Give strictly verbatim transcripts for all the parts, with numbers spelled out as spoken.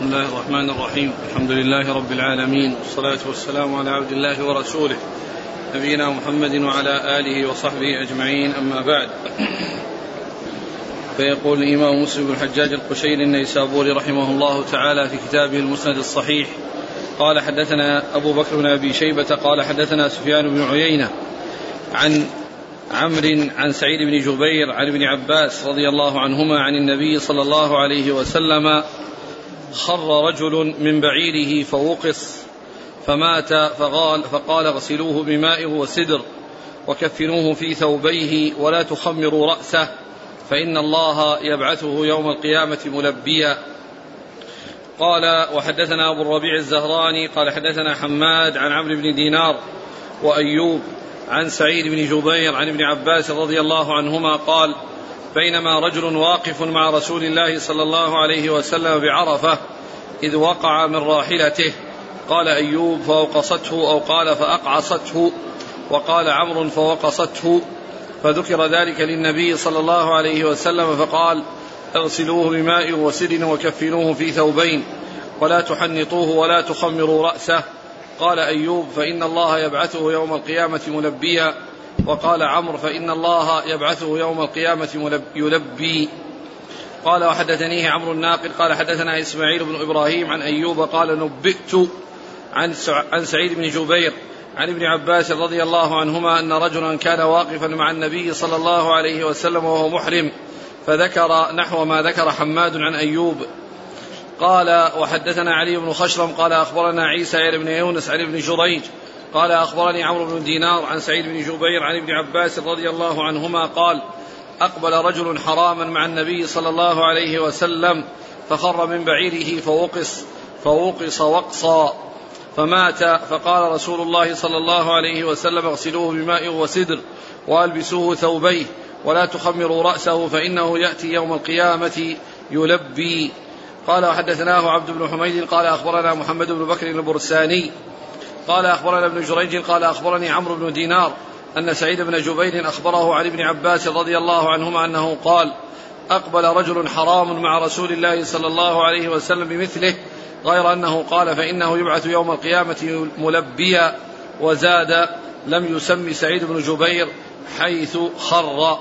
بسم الله الرحمن الرحيم. الحمد لله رب العالمين، والصلاة والسلام على عبد الله ورسوله نبينا محمد وعلى آله وصحبه أجمعين، أما بعد. فيقول الإمام مسلم بن الحجاج القشيري النيسابوري رحمه الله تعالى في كتابه المسند الصحيح قال: حدثنا أبو بكر بن أبي شيبة قال حدثنا سفيان بن عيينة عن عمرو عن سعيد بن جبير عن ابن عباس رضي الله عنهما عن النبي صلى الله عليه وسلم: خر رجل من بعيره فوقص فمات، فقال, فقال غسلوه بماء وسدر وكفنوه في ثوبيه ولا تخمروا رأسه فإن الله يبعثه يوم القيامة ملبيا. قال: وحدثنا أبو الربيع الزهراني قال حدثنا حماد عن عمرو بن دينار وأيوب عن سعيد بن جبير عن ابن عباس رضي الله عنهما قال: بينما رجل واقف مع رسول الله صلى الله عليه وسلم بعرفة إذ وقع من راحلته، قال أيوب: فوقصته، أو قال: فأقعصته، وقال عمرو: فوقصته، فذكر ذلك للنبي صلى الله عليه وسلم فقال: اغسلوه بماء وسدر وكفنوه في ثوبين ولا تحنطوه ولا تخمروا رأسه. قال أيوب: فإن الله يبعثه يوم القيامة ملبيا. وقال عمرو: فإن الله يبعثه يوم القيامة يلبي. قال: وحدثنيه عمرو الناقل قال حدثنا إسماعيل بن إبراهيم عن أيوب قال: نبئت عن سعيد بن جبير عن ابن عباس رضي الله عنهما أن رجلا كان واقفا مع النبي صلى الله عليه وسلم وهو محرم، فذكر نحو ما ذكر حماد عن أيوب. قال: وحدثنا علي بن خشرم قال أخبرنا عيسى بن يونس عن ابن جريج قال أخبرني عمرو بن دينار عن سعيد بن جبير عن ابن عباس رضي الله عنهما قال: أقبل رجل حراما مع النبي صلى الله عليه وسلم فخر من بعيره فوقص فوقص وقصا فمات، فقال رسول الله صلى الله عليه وسلم: اغسلوه بماء وسدر وألبسوه ثوبيه ولا تخمروا رأسه فإنه يأتي يوم القيامة يلبي. قال: وحدثناه عبد بن حميد قال أخبرنا محمد بن بكر البرساني قال أخبرنا ابن جريج قال أخبرني عمرو بن دينار أن سعيد بن جبير أخبره عن ابن عباس رضي الله عنهما أنه قال: أقبل رجل حرام مع رسول الله صلى الله عليه وسلم بمثله، غير أنه قال: فإنه يبعث يوم القيامة ملبيا، وزاد: لم يسمي سعيد بن جبير حيث خر.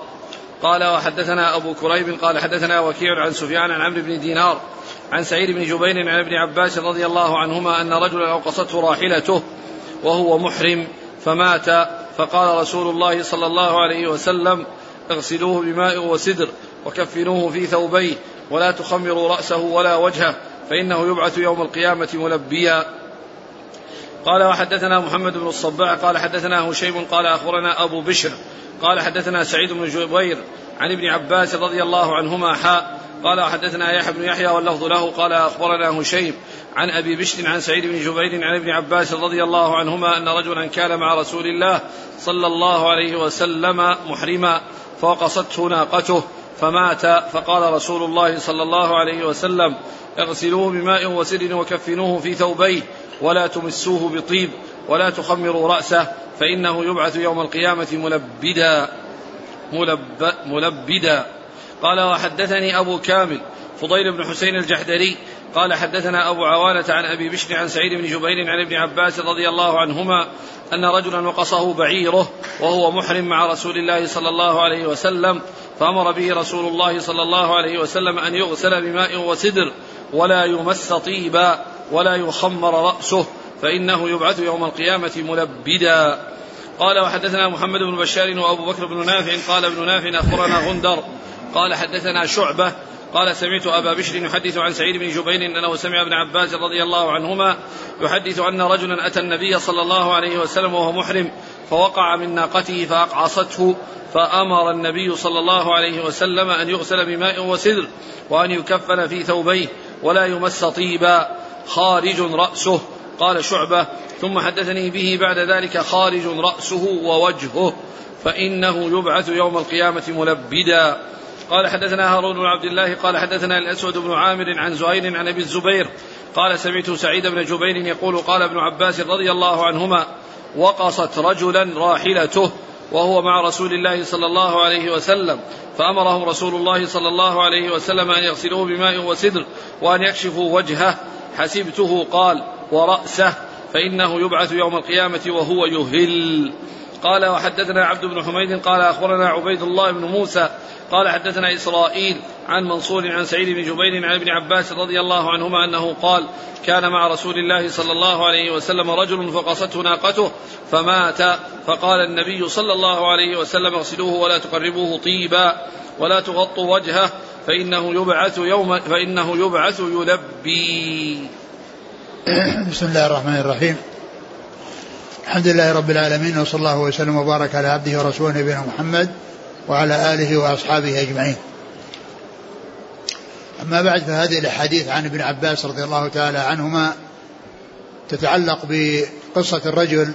قال: وحدثنا أبو كريب قال حدثنا وكيع عن سفيان عن عمرو بن دينار عن سعيد بن جبير عن ابن عباس رضي الله عنهما أن رجلا أوقصته راحلته وهو محرم فمات، فقال رسول الله صلى الله عليه وسلم: اغسلوه بماء وسدر وكفنوه في ثوبيه ولا تخمروا رأسه ولا وجهه فإنه يبعث يوم القيامة ملبيا. قال: وحدثنا محمد بن الصباع قال حدثنا هشيم قال أخبرنا أبو بشر قال حدثنا سعيد بن جبير عن ابن عباس رضي الله عنهما حاء قال حدثنا يحيى بن يحيى واللفظ له قال أخبرنا هشيم عن أبي بشر عن سعيد بن جبير عن ابن عباس رضي الله عنهما أن رجلا كان مع رسول الله صلى الله عليه وسلم محرما فوقصته ناقته فمات، فقال رسول الله صلى الله عليه وسلم: اغسلوه بماء وسدر وكفنوه في ثوبيه ولا تمسوه بطيب ولا تخمروا رأسه فإنه يبعث يوم القيامة ملبدا ملب ملبدا. قال: وحدثني أبو كامل فضيل بن حسين الجحدري قال حدثنا أبو عوانة عن أبي بشر عن سعيد بن جبير عن ابن عباس رضي الله عنهما أن رجلا وقصه بعيره وهو محرم مع رسول الله صلى الله عليه وسلم، فأمر به رسول الله صلى الله عليه وسلم أن يغسل بماء وسدر ولا يمس طيبا ولا يخمر رأسه فإنه يبعث يوم القيامة ملبدا. قال: وحدثنا محمد بن بشار وأبو بكر بن نافع قال ابن نافع أخبرنا غندر قال حدثنا شعبة قال سمعت أبا بشر يحدث عن سعيد بن جبير أنه سمع ابن عباس رضي الله عنهما يحدث أن رجلا أتى النبي صلى الله عليه وسلم وهو محرم فوقع من ناقته فأقعصته، فأمر النبي صلى الله عليه وسلم أن يغسل بماء وسدر وأن يكفن في ثوبيه ولا يمس طيبا خارج رأسه. قال شعبة: ثم حدثني به بعد ذلك خارج رأسه ووجهه فإنه يبعث يوم القيامة ملبدا. قال: حدثنا هارون بن عبد الله قال حدثنا الأسود بن عامر عن زهير عن أبي الزبير قال سمعت سعيد بن جبير يقول: قال ابن عباس رضي الله عنهما: وقصت رجلا راحلته وهو مع رسول الله صلى الله عليه وسلم، فأمرهم رسول الله صلى الله عليه وسلم أن يغسلوه بماء وسدر وأن يكشفوا وجهه، حسبته قال ورأسه، فإنه يبعث يوم القيامة وهو يهل. قال وحدثنا عبد بن حميد قال أخبرنا عبيد الله بن موسى قال حدثنا إسرائيل عن منصور عن سعيد بن جبير عن ابن عباس رضي الله عنهما أنه قال كان مع رسول الله صلى الله عليه وسلم رجل فقصته ناقته فمات، فقال النبي صلى الله عليه وسلم اغسلوه ولا تقربوه طيبا ولا تغطوا وجهه فإنه يبعث يوم فإنه يبعث يلبي. بسم الله الرحمن الرحيم، الحمد لله رب العالمين، وصلى الله وسلم وبارك على عبده ورسوله نبينا محمد وعلى آله وأصحابه أجمعين. أما بعد، فهذه الحديث عن ابن عباس رضي الله تعالى عنهما تتعلق بقصة الرجل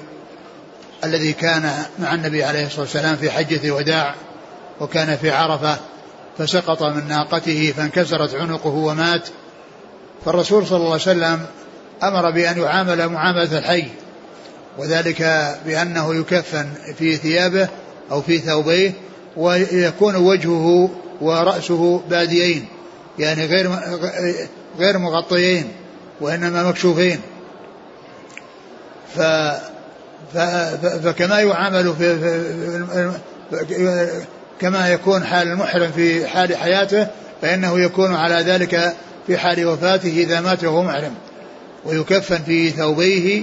الذي كان مع النبي عليه الصلاة والسلام في حجة الوداع، وكان في عرفة فسقط من ناقته فانكسرت عنقه ومات، فالرسول صلى الله عليه وسلم أمر بأن يعامل معاملة الحي، وذلك بأنه يكفن في ثيابه أو في ثوبيه، ويكون وجهه ورأسه باديين، يعني غير غير مغطيين وإنما مكشوفين، ف فكما يعامل في كما يكون حال المحرم في حال حياته فإنه يكون على ذلك في حال وفاته إذا مات وهو محرم، ويكفن في ثوبيه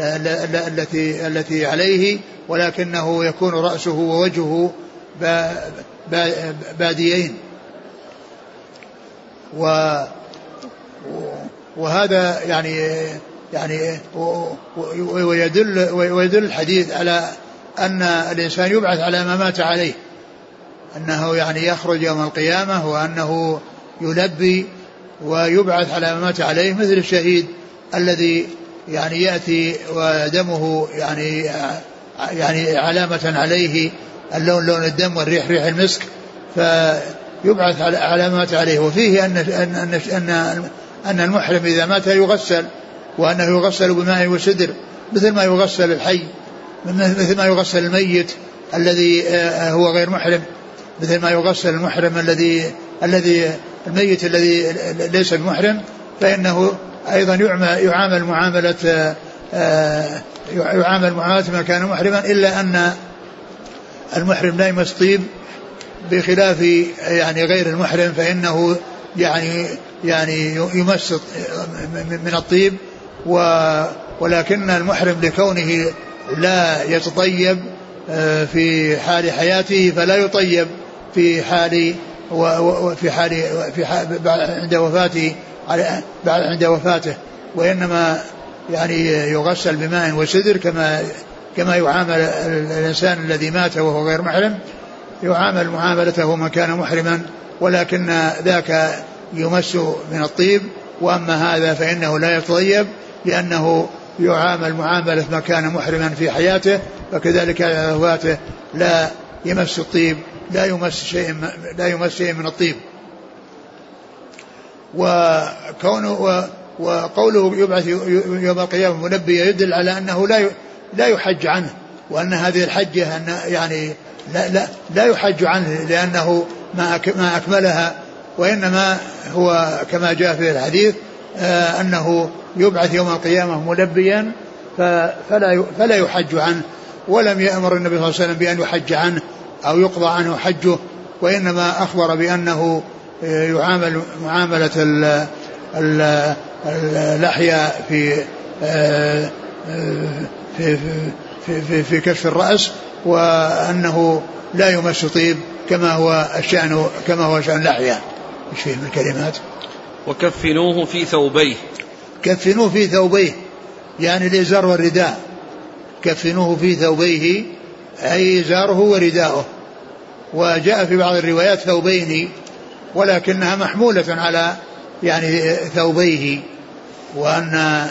التي التي عليه، ولكنه يكون رأسه ووجهه باديين. و وهذا يعني يعني ويدل ويدل الحديث على أن الإنسان يبعث على ما مات عليه، أنه يعني يخرج يوم القيامة، وأنه يلبي ويبعث على ما مات عليه، مثل الشهيد الذي يعني يأتي ودمه يعني يعني علامة عليه، اللون لون الدم والريح ريح المسك، فيبعث على ما مات عليه. وفيه أن أن أن أن المحرم إذا مات يغسل، وأنه يغسل بماء وسدر مثل ما يغسل الحي، مثل ما يغسل الميت الذي هو غير محرم، مثل ما يغسل المحرم الذي الذي الميت الذي ليس بمحرم، فإنه أيضا يعامل معاملة يعامل معاملة ما كان محرما، إلا أن المحرم لا يمس طيب، بخلاف يعني غير المحرم فإنه يعني يعني يمس من الطيب، ولكن المحرم لكونه لا يتطيب في حال حياته فلا يطيب في حال وفي حال في حال عند وفاته عند وفاته وإنما يعني يغسل بماء وسدر كما كما يعامل الإنسان الذي مات وهو غير محرم، يعامل معاملته من كان محرما، ولكن ذاك يمس من الطيب، وأما هذا فإنه لا يتطيب لأنه يعامل معاملة من كان محرما في حياته، وكذلك على وفاته لا يمس الطيب، لا يمس شيء لا يمس شيء من الطيب. وكونه وقوله يبعث يوم القيامة منبي يدل على أنه لا لا يحج عنه، وأن هذه الحجة أن يعني لا لا لا يحج عنه لأنه ما أكملها، وإنما هو كما جاء في الحديث أنه يبعث يوم القيامة ملبيا، فلا فلا يحج عنه، ولم يأمر النبي صلى الله عليه وسلم بأن يحج عنه أو يقضى عنه حجه، وإنما أخبر بأنه يعامل معاملة اللحية في في في في, في كشف الرأس، وأنه لا يمس طيب كما هو شأن كما هو شأن اللحية. ايش فيه من الكلمات؟ وكفنوه في ثوبيه، كفنوه في ثوبيه يعني الإزار والرداء، كفنوه في ثوبيه أي إزاره ورداءه. وجاء في بعض الروايات ثوبين، ولكنها محمولة على يعني ثوبيه، وأن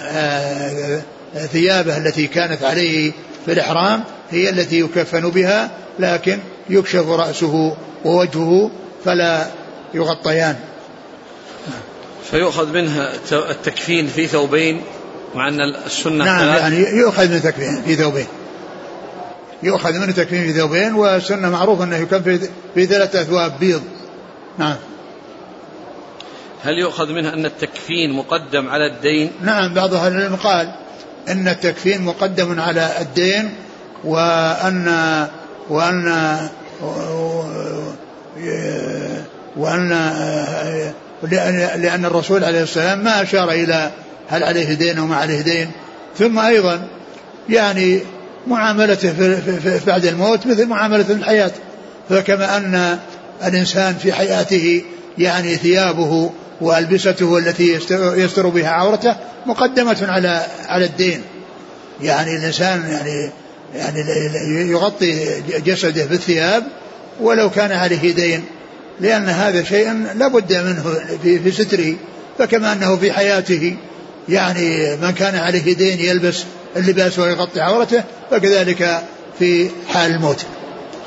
ثيابه التي كانت عليه في الإحرام هي التي يكفن بها، لكن يكشف رأسه ووجهه فلا يغطيان. فيؤخذ منها التكفين في ثوبين مع أن السنة. نعم، يعني يؤخذ من التكفين في ثوبين. يؤخذ منه تكفين ثوبين، والسنة معروف أنه يكفي في ثلاثة أثواب بيض. نعم. هل يؤخذ منها أن التكفين مقدم على الدين؟ نعم، بعض أهل العلم قال أن التكفين مقدم على الدين، وأن وأن وأن لأن الرسول عليه السلام ما أشار إلى هل عليه دين أو ما عليه دين. ثم أيضا يعني معاملته في بعد الموت مثل معاملة الحياة، فكما أن الإنسان في حياته يعني ثيابه وألبسته التي يستر بها عورته مقدمة على على الدين، يعني الإنسان يعني يعني يغطي جسده بالثياب ولو كان عليه دين، لأن هذا شيء لا بد منه في ستره. فكما أنه في حياته يعني من كان عليه دين يلبس اللباس ويغطي عورته، فكذلك في حال الموت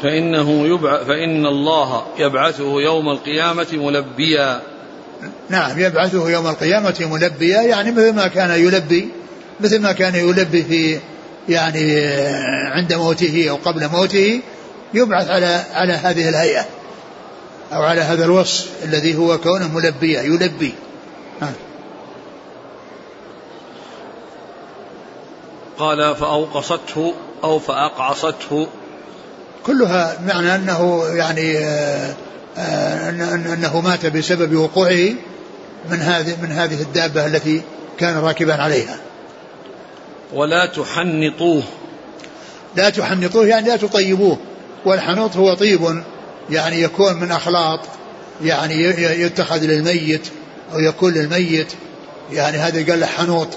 فإنه يبعث، فإن الله يبعثه يوم القيامة ملبيا. نعم، يبعثه يوم القيامة ملبيا، يعني مثل ما كان يلبي مثل ما كان يلبي في يعني عند موته أو قبل موته، يبعث على على هذه الهيئة أو على هذا الوصف الذي هو كونه ملبيا يلبي. نعم. قال فأوقصته أو فأقعصته، كلها معنى أنه يعني أنه مات بسبب وقوعه من هذه من هذه الدابة التي كان راكبا عليها. ولا تحنطوه، لا تحنطوه يعني لا تطيبوه، والحنوط هو طيب يعني يكون من أخلاط يعني يتخذ للميت أو يكون للميت، يعني هذا قال له حنوط.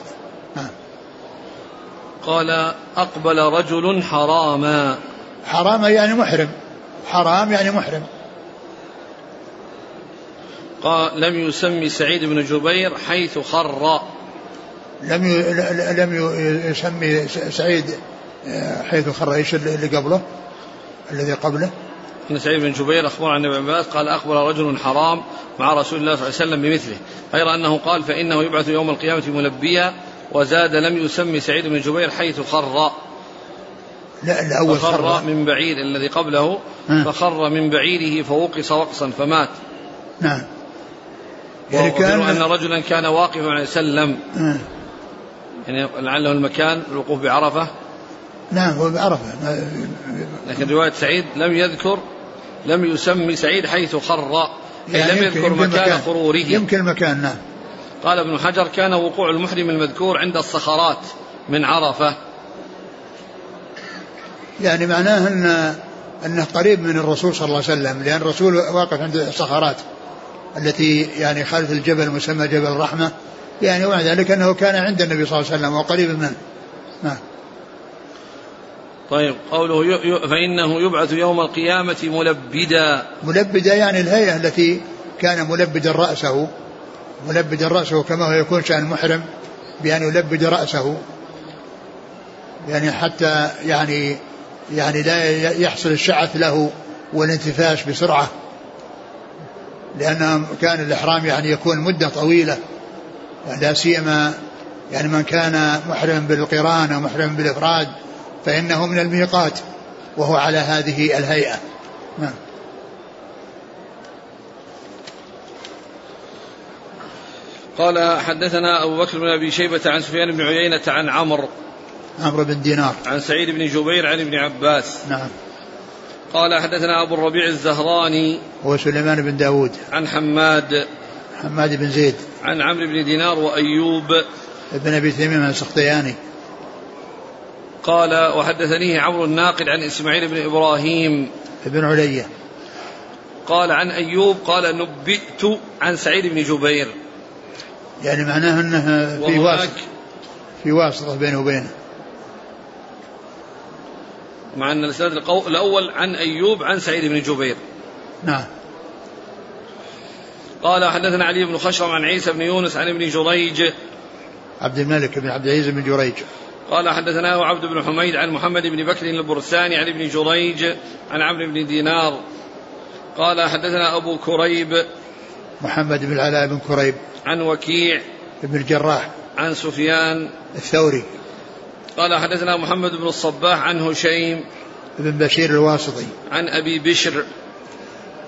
قال أقبل رجل حراما، حراما يعني محرم، حرام يعني محرم. قال لم يسمي سعيد بن جبير حيث خر، لم لم يسمي سعيد حيث خر. ايش اللي قبله الذي قبله؟ أن سعيد بن جبير أخبر عن ابن عباس قال أقبل رجل حرام مع رسول الله صلى الله عليه وسلم بمثله، غير أنه قال فإنه يبعث يوم القيامة ملبيا، وزاد لم يسمي سعيد بن جبير حيث خر. لا الأول خر من بعير الذي قبله، فخر من بعيره فوقص وقصا فمات. نعم، يعني كان أن رجلا كان واقفا عليه سلم، يعني لعله المكان الوقوف بعرفة. نعم، هو بعرفة، لكن رواية سعيد لم يذكر لم يسمي سعيد حيث خر، يعني لم يذكر يمكن مكان المكان. خروره يمكن المكان. نعم. قال ابن حجر كان وقوع المحرم المذكور عند الصخرات من عرفة، يعني معناه أنه, أنه قريب من الرسول صلى الله عليه وسلم، لأن الرسول واقف عند الصخرات التي يعني خلف الجبل مسمى جبل الرحمة، يعني ومع ذلك أنه كان عند النبي صلى الله عليه وسلم وقريب منه. نعم. طيب، قوله فإنه يبعث يوم القيامة ملبدا، ملبدا يعني الهيئة التي كان ملبدا رأسه، ملبد رأسه كما هو يكون شأن محرم بأن يلبد رأسه، يعني حتى يعني يعني لا يحصل الشعث له والانتفاش بسرعة، لأن كان الإحرام يعني يكون مدة طويلة، لا سيما يعني من كان محرم بالقران أو محرم بالإفراد فإنه من الميقات وهو على هذه الهيئة. نعم. قال حدثنا أبو بكر بن أبي شيبة عن سفيان بن عيينة عن عمرو عمرو بن دينار عن سعيد بن جبير عن ابن عباس. نعم. قال حدثنا أبو الربيع الزهراني هو سليمان بن داود عن حماد حماد بن زيد عن عمرو بن دينار وأيوب بن أبي ثميمة السختياني. قال وحدثنيه عمرو الناقد عن إسماعيل بن إبراهيم بن علية قال عن أيوب قال نبئت عن سعيد بن جبير، يعني معناه أنها في واسطة في واسطة بينه وبينه، مع أن الإسناد الأول عن أيوب عن سعيد بن جبير. نعم. قال حدثنا علي بن خشرم عن عيسى بن يونس عن ابن جريج عبد الملك بن عبد العزيز بن جريج قال حدثناه عبد بن حميد عن محمد بن بكر البرساني عن ابن جريج عن عمرو بن دينار قال حدثنا أبو كريب محمد بن علاء بن كريب عن وكيع بن الجراح عن سفيان الثوري قال حدثنا محمد بن الصباح عن هشيم بن بشير الواسطي. عن أبي بشر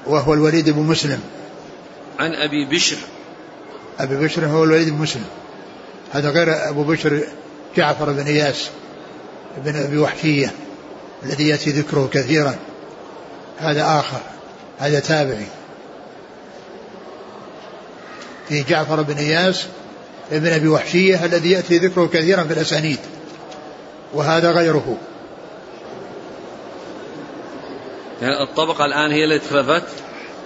وهو الوليد بن مسلم. عن أبي بشر أبي بشر هو الوليد بن مسلم، هذا غير أبو بشر جعفر بن إياس بن أبي وحشية الذي يأتي ذكره كثيرا، هذا آخر، هذا تابعي. في جعفر بن إياس بن أبي وحشية الذي يأتي ذكره كثيرا في الأسانيد، وهذا غيره. الطبقة الآن هي التي تلفت.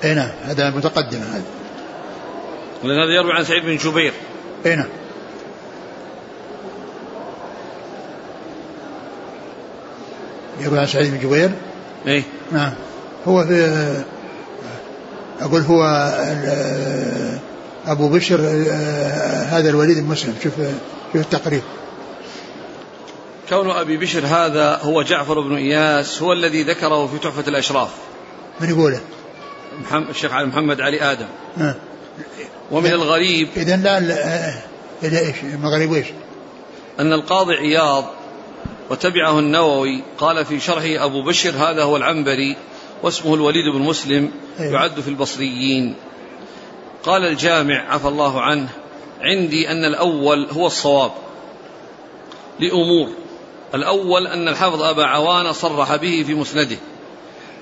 اي نعم، هذا متقدم، هذا لأن هذا يروي عن سعيد بن جبير. اي نعم. يروي عن سعيد بن جبير. اي نعم، هو في أقول هو أبو بشر هذا الوليد المسلم. شوف شوف التقريب. كون أبي بشر هذا هو جعفر بن إياس هو الذي ذكره في تحفة الأشراف. من يقوله؟ الشيخ علي محمد علي آدم. أه. ومن الغريب إذن لا, لا إذا إيش مغرب إيش أن القاضي عياض وتبعه النووي قال في شرحه أبو بشر هذا هو العنبري واسمه الوليد بن مسلم. أيوة. يعد في البصريين. قال الجامع عفى الله عنه عندي أن الأول هو الصواب لأمور. الأول أن الحافظ أبا عوانة صرح به في مسنده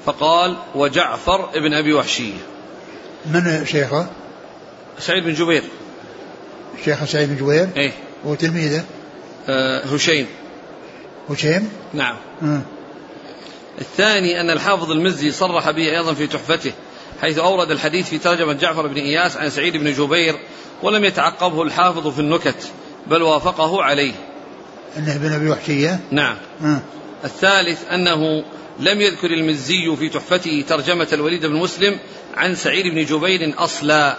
فقال وجعفر ابن أبي وحشية. من شيخه؟ سعيد بن جبير. شيخه سعيد بن جبير. ايه. وتلميذه آه هشيم. هشيم نعم. م. الثاني أن الحافظ المزي صرح به أيضا في تحفته حيث أورد الحديث في ترجمة جعفر بن إياس عن سعيد بن جبير ولم يتعقبه الحافظ في النكت بل وافقه عليه أنه ابن أبي وحشية. نعم. آه. الثالث أنه لم يذكر المزي في تحفته ترجمة الوليد بن مسلم عن سعيد بن جبير أصلا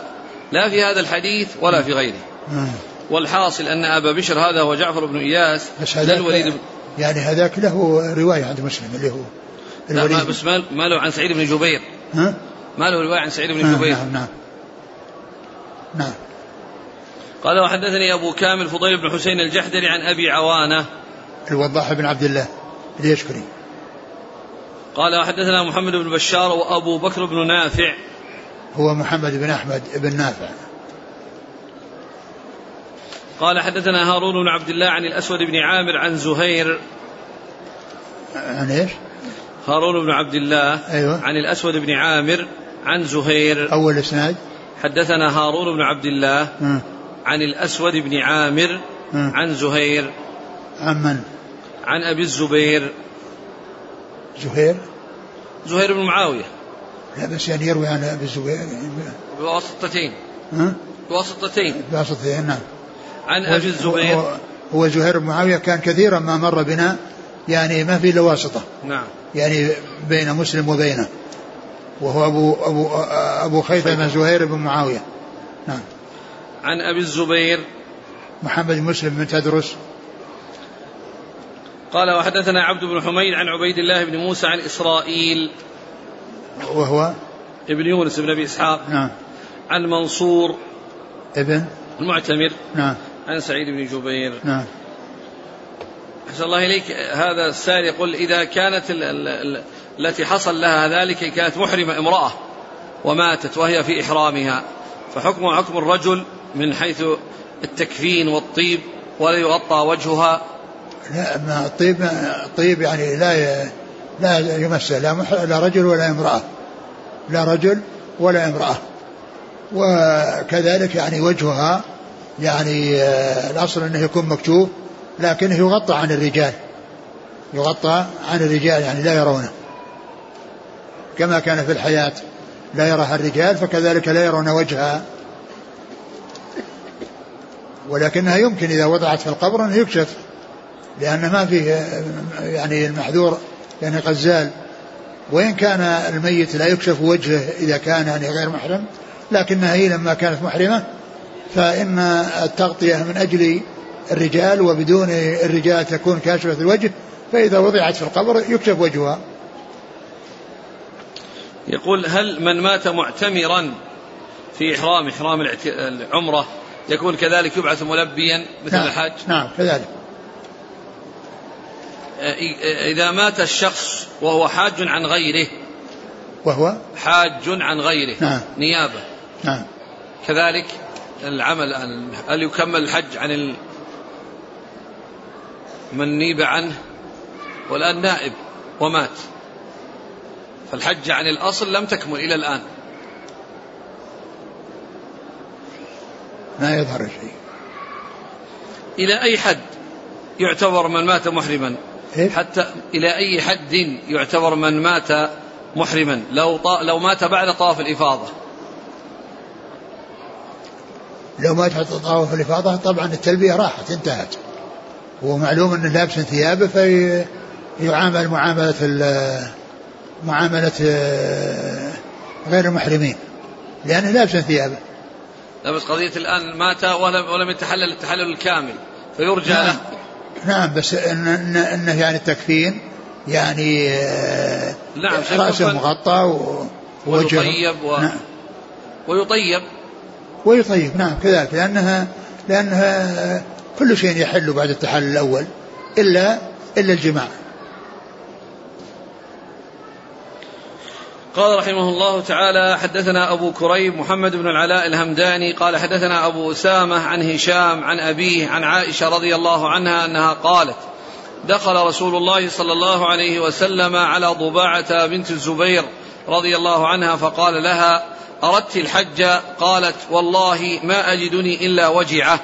لا في هذا الحديث ولا في غيره. آه. والحاصل أن أبا بشر هذا هو جعفر بن إياس لا الوليد بن... يعني هذاك له رواية عند مسلم اللي هو الوليد. لا بس ما له عن سعيد بن جبير. آه؟ ما له رواية عن سعيد بن آه جبير. نعم نعم نعم. قال وحدثني أبو كامل فضيل بن حسين الجحدري عن أبي عوانة الوضاح بن عبد الله اليشكري. قال وحدثنا محمد بن بشار وأبو بكر بن نافع هو محمد بن أحمد بن نافع. قال حدثنا هارون بن عبد الله عن الأسود بن عامر عن زهير. عن إيش؟ هارون بن عبد الله. أيوة. عن الأسود بن عامر عن زهير. أول إسناد حدثنا هارون بن عبد الله. م. عن الأسود بن عامر. م. عن زهير. عن من؟ عن أبي الزبير. زهير زهير بن معاوية. لا بس يعني يروي عن أبي الزبير يعني ب... بواسطتين. م? بواسطتين بواسطتين نعم. عن أبي الزبير هو, هو زهير بن معاوية كان كثيرا ما مر بنا يعني ما في إلا واسطة. نعم. يعني بين مسلم وبينه، وهو أبو أبو أبو خيثمة زهير بن معاوية. نعم. عن أبي الزبير محمد مسلم بن تدرس. قال وحدثنا عبد بن حميد عن عبيد الله بن موسى عن إسرائيل وهو ابن يونس بن أبي إسحاق. نعم. عن منصور ابن المعتمر. نعم. عن سعيد بن جبير. نعم. أحسن الله إليك. هذا السائل يقول إذا كانت ال ال ال التي حصل لها ذلك كانت محرمة امرأة وماتت وهي في إحرامها فحكم حكم الرجل من حيث التكفين والطيب ولا يغطى وجهها؟ لا، ما الطيب الطيب يعني لا لا يمس لا, لا رجل ولا امرأة لا رجل ولا امرأة. وكذلك يعني وجهها يعني الأصل أنه يكون مكشوف لكنه يغطى عن الرجال، يغطى عن الرجال يعني لا يرونه كما كان في الحياة لا يراها الرجال فكذلك لا يرون وجهها، ولكنها يمكن إذا وضعت في القبر أن يكشف لأن ما فيه يعني المحذور يعني غزال. وإن كان الميت لا يكشف وجهه إذا كان يعني غير محرم، لكنها هي لما كانت محرمة فإن التغطية من أجل الرجال وبدون الرجال تكون كاشفة الوجه، فإذا وضعت في القبر يكشف وجهها. يقول هل من مات معتمرا في إحرام إحرام العمرة يكون كذلك يبعث ملبيا مثل نعم الحج؟ نعم كذلك. إذا مات الشخص وهو حاج عن غيره وهو حاج عن غيره نعم نيابة نعم كذلك العمل هل يكمل الحج عن من نيب عنه والآن نائب ومات فالحج عن الأصل لم تكمل إلى الآن لا يظهر شيء إلى أي حد يعتبر من مات محرما حتى إلى أي حد يعتبر من مات محرما لو طا... لو مات بعد طواف الإفاضة لو مات بعد طواف الإفاضة طبعا التلبية راحت انتهت ومعلوم أن لابس ثيابه في يعامل معاملة معاملة غير المحرمين لأنه لابس ثيابه لا بس قضية الآن مات ولم ولم يتحلل التحلل الكامل فيرجى نعم, نعم بس إنه إن يعني التكفين يعني نعم رأسه مغطى ووجهه ويطيب و... نعم ويطيب ويطيب نعم كذلك لأنها لأنها كل شيء يحل بعد التحلل الأول إلا إلا الجماع. قال رحمه الله تعالى حدثنا أبو كريب محمد بن العلاء الهمداني قال حدثنا أبو أسامة عن هشام عن أبيه عن عائشة رضي الله عنها أنها قالت دخل رسول الله صلى الله عليه وسلم على ضباعة بنت الزبير رضي الله عنها فقال لها أردت الحج؟ قالت والله ما أجدني إلا وجعة.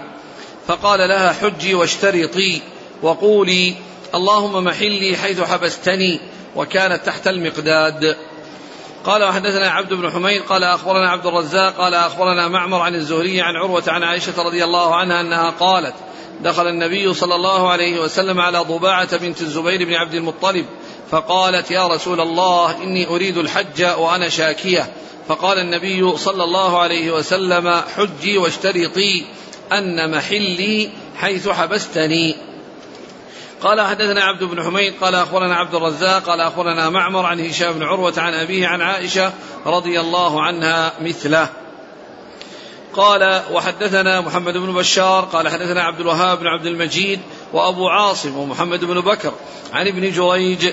فقال لها حجي واشترطي وقولي اللهم محلي حيث حبستني وكانت تحت المقداد. قال وحدثنا عبد بن حميد قال أخبرنا عبد الرزاق قال أخبرنا معمر عن الزهري عن عروة عن عائشة رضي الله عنها أنها قالت دخل النبي صلى الله عليه وسلم على ضباعة بنت الزبير بن عبد المطلب فقالت يا رسول الله إني أريد الحج وأنا شاكية. فقال النبي صلى الله عليه وسلم حجي واشترطي أن محلي حيث حبستني. قال حدثنا عبد بن حميد قال أخبرنا عبد الرزاق قال أخبرنا معمر عن هشام بن عروة عن أبيه عن عائشة رضي الله عنها مثله. قال وحدثنا محمد بن بشار قال حدثنا عبد الوهاب بن عبد المجيد وأبو عاصم ومحمد بن بكر عن ابن جريج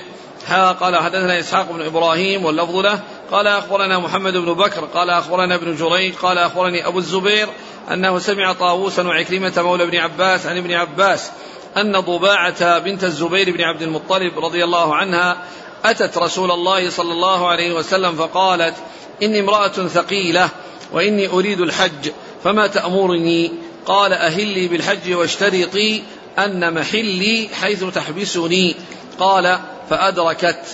قال حدثنا إسحاق بن إبراهيم واللفظ له قال أخبرنا محمد بن بكر قال أخبرنا ابن جريج قال أخبرني أبو الزبير أنه سمع طاووسا وعكرمة مولى ابن عباس عن ابن عباس أن ضباعة بنت الزبير بن عبد المطلب رضي الله عنها أتت رسول الله صلى الله عليه وسلم فقالت إني امرأة ثقيلة وإني أريد الحج فما تأمرني؟ قال أهلي بالحج واشترطي أن محلي حيث تحبسني. قال فأدركت.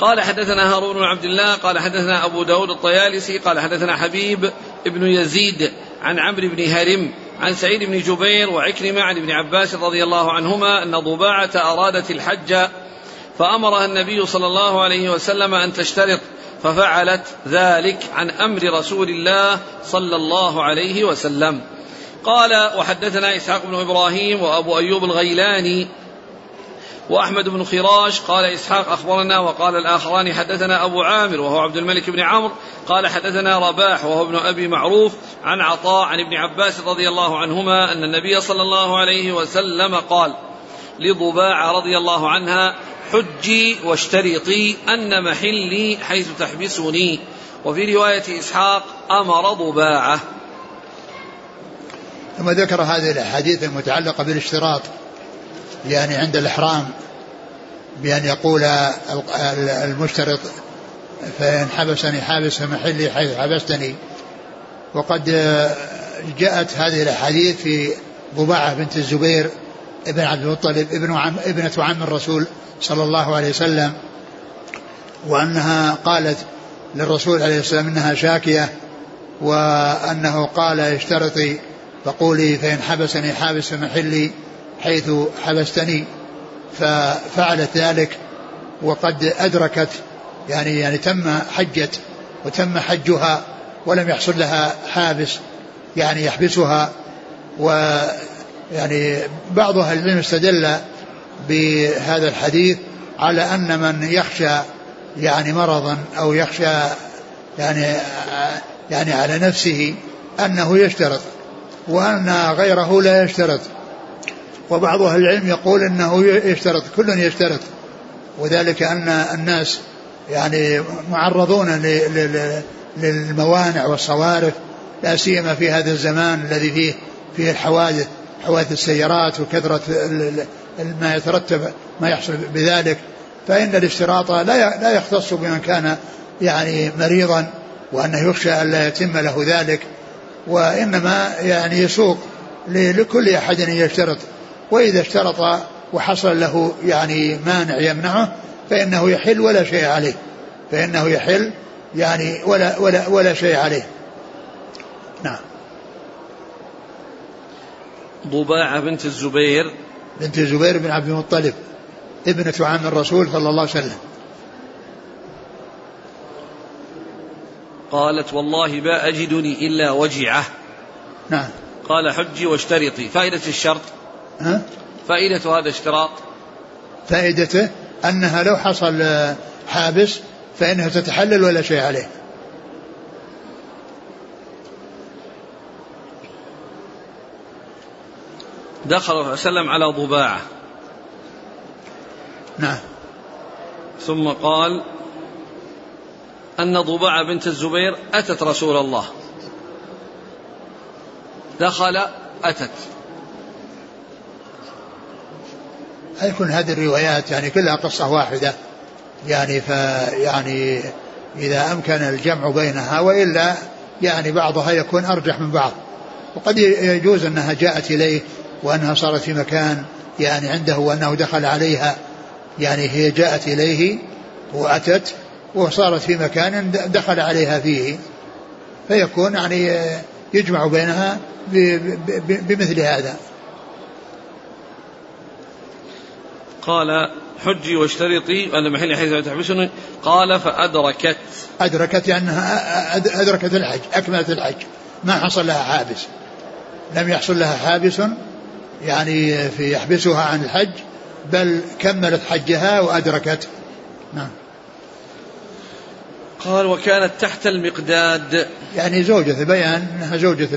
قال حدثنا هارون بن عبد الله قال حدثنا أبو داود الطيالسي قال حدثنا حبيب ابن يزيد عن عمرو بن هرم عن سعيد بن جبير وعكرمة عن ابن عباس رضي الله عنهما أن ضباعة أرادت الحج فأمرها النبي صلى الله عليه وسلم أن تشترط ففعلت ذلك عن أمر رسول الله صلى الله عليه وسلم. قال وحدثنا إسحاق بن إبراهيم وأبو أيوب الغيلاني وأحمد بن خراش قال إسحاق أخبرنا وقال الآخران حدثنا أبو عامر وهو عبد الملك بن عمرو قال حدثنا رباح وهو ابن أبي معروف عن عطاء عن ابن عباس رضي الله عنهما أن النبي صلى الله عليه وسلم قال لضباعة رضي الله عنها حجي واشترطي أن محلي حيث تحبسني. وفي رواية إسحاق أمر ضباعة. ثم ذكر هذه الأحاديث المتعلقة بالاشتراط يعني عند الإحرام بأن يقول المشترط فإن حبسني حابس محلي حيث حبستني. وقد جاءت هذه الأحاديث في ضباعة بنت الزبير ابن عبد المطلب ابن عم ابنة عم الرسول صلى الله عليه وسلم وأنها قالت للرسول عليه السلام إنها شاكية وأنه قال اشترطي فقولي فإن حبسني حابس محلي حيث حبستني ففعلت ذلك وقد أدركت يعني يعني تم حجت وتم حجها ولم يحصل لها حابس يعني يحبسها. ويعني بعض أهل العلم استدل بهذا الحديث على أن من يخشى يعني مرضا أو يخشى يعني يعني على نفسه أنه يشترط وأن غيره لا يشترط وبعض أهل العلم يقول أنه يشترط، كل يشترط، وذلك أن الناس يعني معرضون للموانع والصوارف، لا سيما في هذا الزمان الذي فيه فيه الحوادث، حوادث السيارات وكثرة ما يترتب ما يحصل بذلك. فإن الاشتراط لا لا يختص بمن كان يعني مريضا وأنه يخشى أن لا يتم له ذلك، وإنما يعني يسوق لكل أحد أن يشترط، وإذا اشترط وحصل له يعني مانع يمنعه فإنه يحل ولا شيء عليه، فإنه يحل يعني ولا ولا ولا شيء عليه. نعم. ضباعة بنت الزبير بنت الزبير بن عبد المطلب ابنة عم الرسول صلى الله عليه وسلم قالت: والله ما أجدني إلا وجعه. نعم. قال: حجي واشترطي. فائدة الشرط، ها؟ فائدة هذا الاشتراط فائدته أنها لو حصل حابس فإنها تتحلل ولا شيء عليه. دخل سلم على ضباعة. نعم. ثم قال أن ضباعة بنت الزبير أتت رسول الله. دخل أتت. هيكون هذه الروايات يعني كلها قصة واحدة يعني، فيعني إذا أمكن الجمع بينها، وإلا يعني بعضها يكون أرجح من بعض، وقد يجوز أنها جاءت إليه وأنها صارت في مكان يعني عنده وأنه دخل عليها، يعني هي جاءت إليه وأتت وصارت في مكان دخل عليها فيه، فيكون يعني يجمع بينها بمثل هذا. قال: حجي واشترطي. قال: فأدركت. أدركت يعني أدركت الحج، أكملت الحج، ما حصل لها حابس، لم يحصل لها حابس يعني في يحبسها عن الحج، بل كملت حجها وأدركت. نعم. قال: وكانت تحت المقداد، يعني زوجة، بيان أنها زوجة.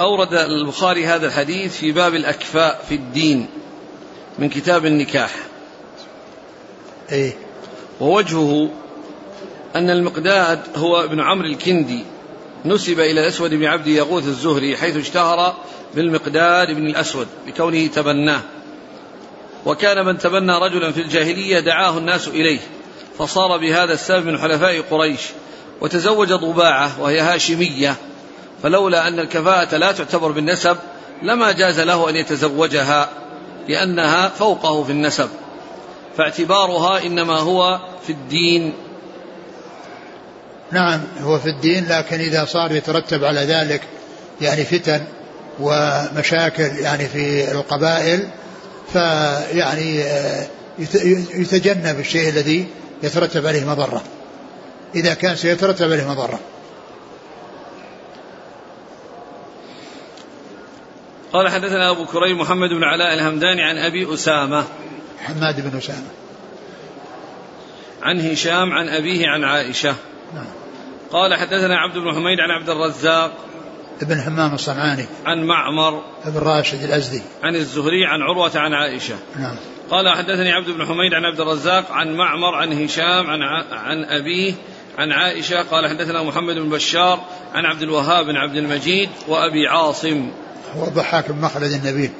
أورد البخاري هذا الحديث في باب الأكفاء في الدين من كتاب النكاح. إيه؟ ووجهه أن المقداد هو ابن عمرو الكندي، نسب إلى الأسود بن عبد يغوث الزهري، حيث اشتهر بالمقداد بن الأسود بكونه تبناه، وكان من تبنى رجلا في الجاهلية دعاه الناس إليه، فصار بهذا السبب من حلفاء قريش، وتزوج ضباعة وهي هاشمية، فلولا أن الكفاءة لا تعتبر بالنسب لما جاز له أن يتزوجها لأنها فوقه في النسب، فاعتبارها إنما هو في الدين. نعم، هو في الدين، لكن إذا صار يترتب على ذلك يعني فتن ومشاكل يعني في القبائل، فيعني يتجنب الشيء الذي يترتب عليه مضرة إذا كان سيترتب عليه مضرة. قال: حدثنا أبو كريب محمد بن علاء الهمداني عن أبي أسامة حماد بن أسامة عن هشام عن أبيه عن عائشة. نعم. قال: حدثنا عبد بن حميد عن عبد الرزاق ابن حمام الصنعاني عن معمر ابن راشد الأزدي عن الزهري عن عروة عن عائشة. نعم. قال: حدثني عبد بن حميد عن عبد الرزاق عن معمر عن هشام عن ع... عن أبيه عن عائشة. قال: حدثنا محمد بن بشار عن عبد الوهاب بن عبد المجيد وأبي عاصم وضحاك بن مخلد النبيل.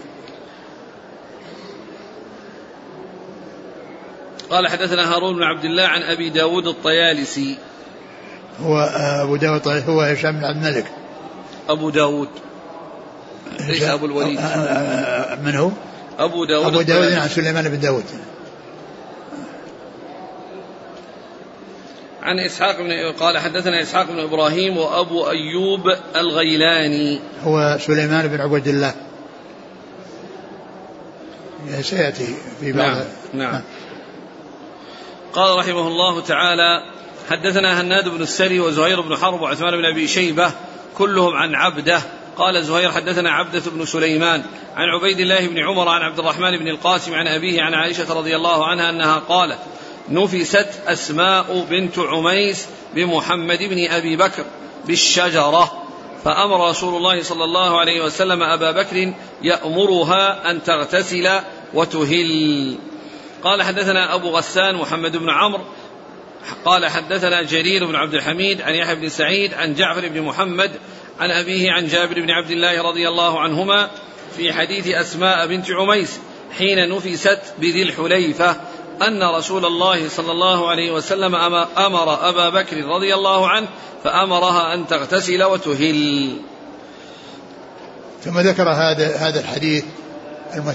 قال: حدثنا هارون بن عبد الله عن أبي داود الطيالسي. هو أبو داود هو هشام بن عبد الملك أبو داود، ليس أبو الوليد. من هو؟ أبو داود أبو داود عن سليمان بن داود عن إسحاق بن. قال: حدثنا إسحاق بن إبراهيم وأبو أيوب الغيلاني هو سليمان بن عبد الله، سيأتي في بعض. نعم. نعم. قال رحمه الله تعالى: حدثنا هناد بن السري وزهير بن حرب وعثمان بن أبي شيبة كلهم عن عبده. قال زهير: حدثنا عبدة بن سليمان عن عبيد الله بن عمر عن عبد الرحمن بن القاسم عن أبيه عن عائشة رضي الله عنها أنها قالت: نفست أسماء بنت عميس بمحمد بن أبي بكر بالشجرة فأمر رسول الله صلى الله عليه وسلم أبا بكر يأمرها أن تغتسل وتهل. قال حدثنا أبو غسان محمد بن عمرو قال حدثنا جرير بن عبد الحميد عن يحيى بن سعيد عن جعفر بن محمد عن أبيه عن جابر بن عبد الله رضي الله عنهما في حديث أسماء بنت عميس حين نفست بذي الحليفة أن رسول الله صلى الله عليه وسلم أمر أبا بكر رضي الله عنه فأمرها أن تغتسل وتهل. ثم ذكر هذا هذا الحديث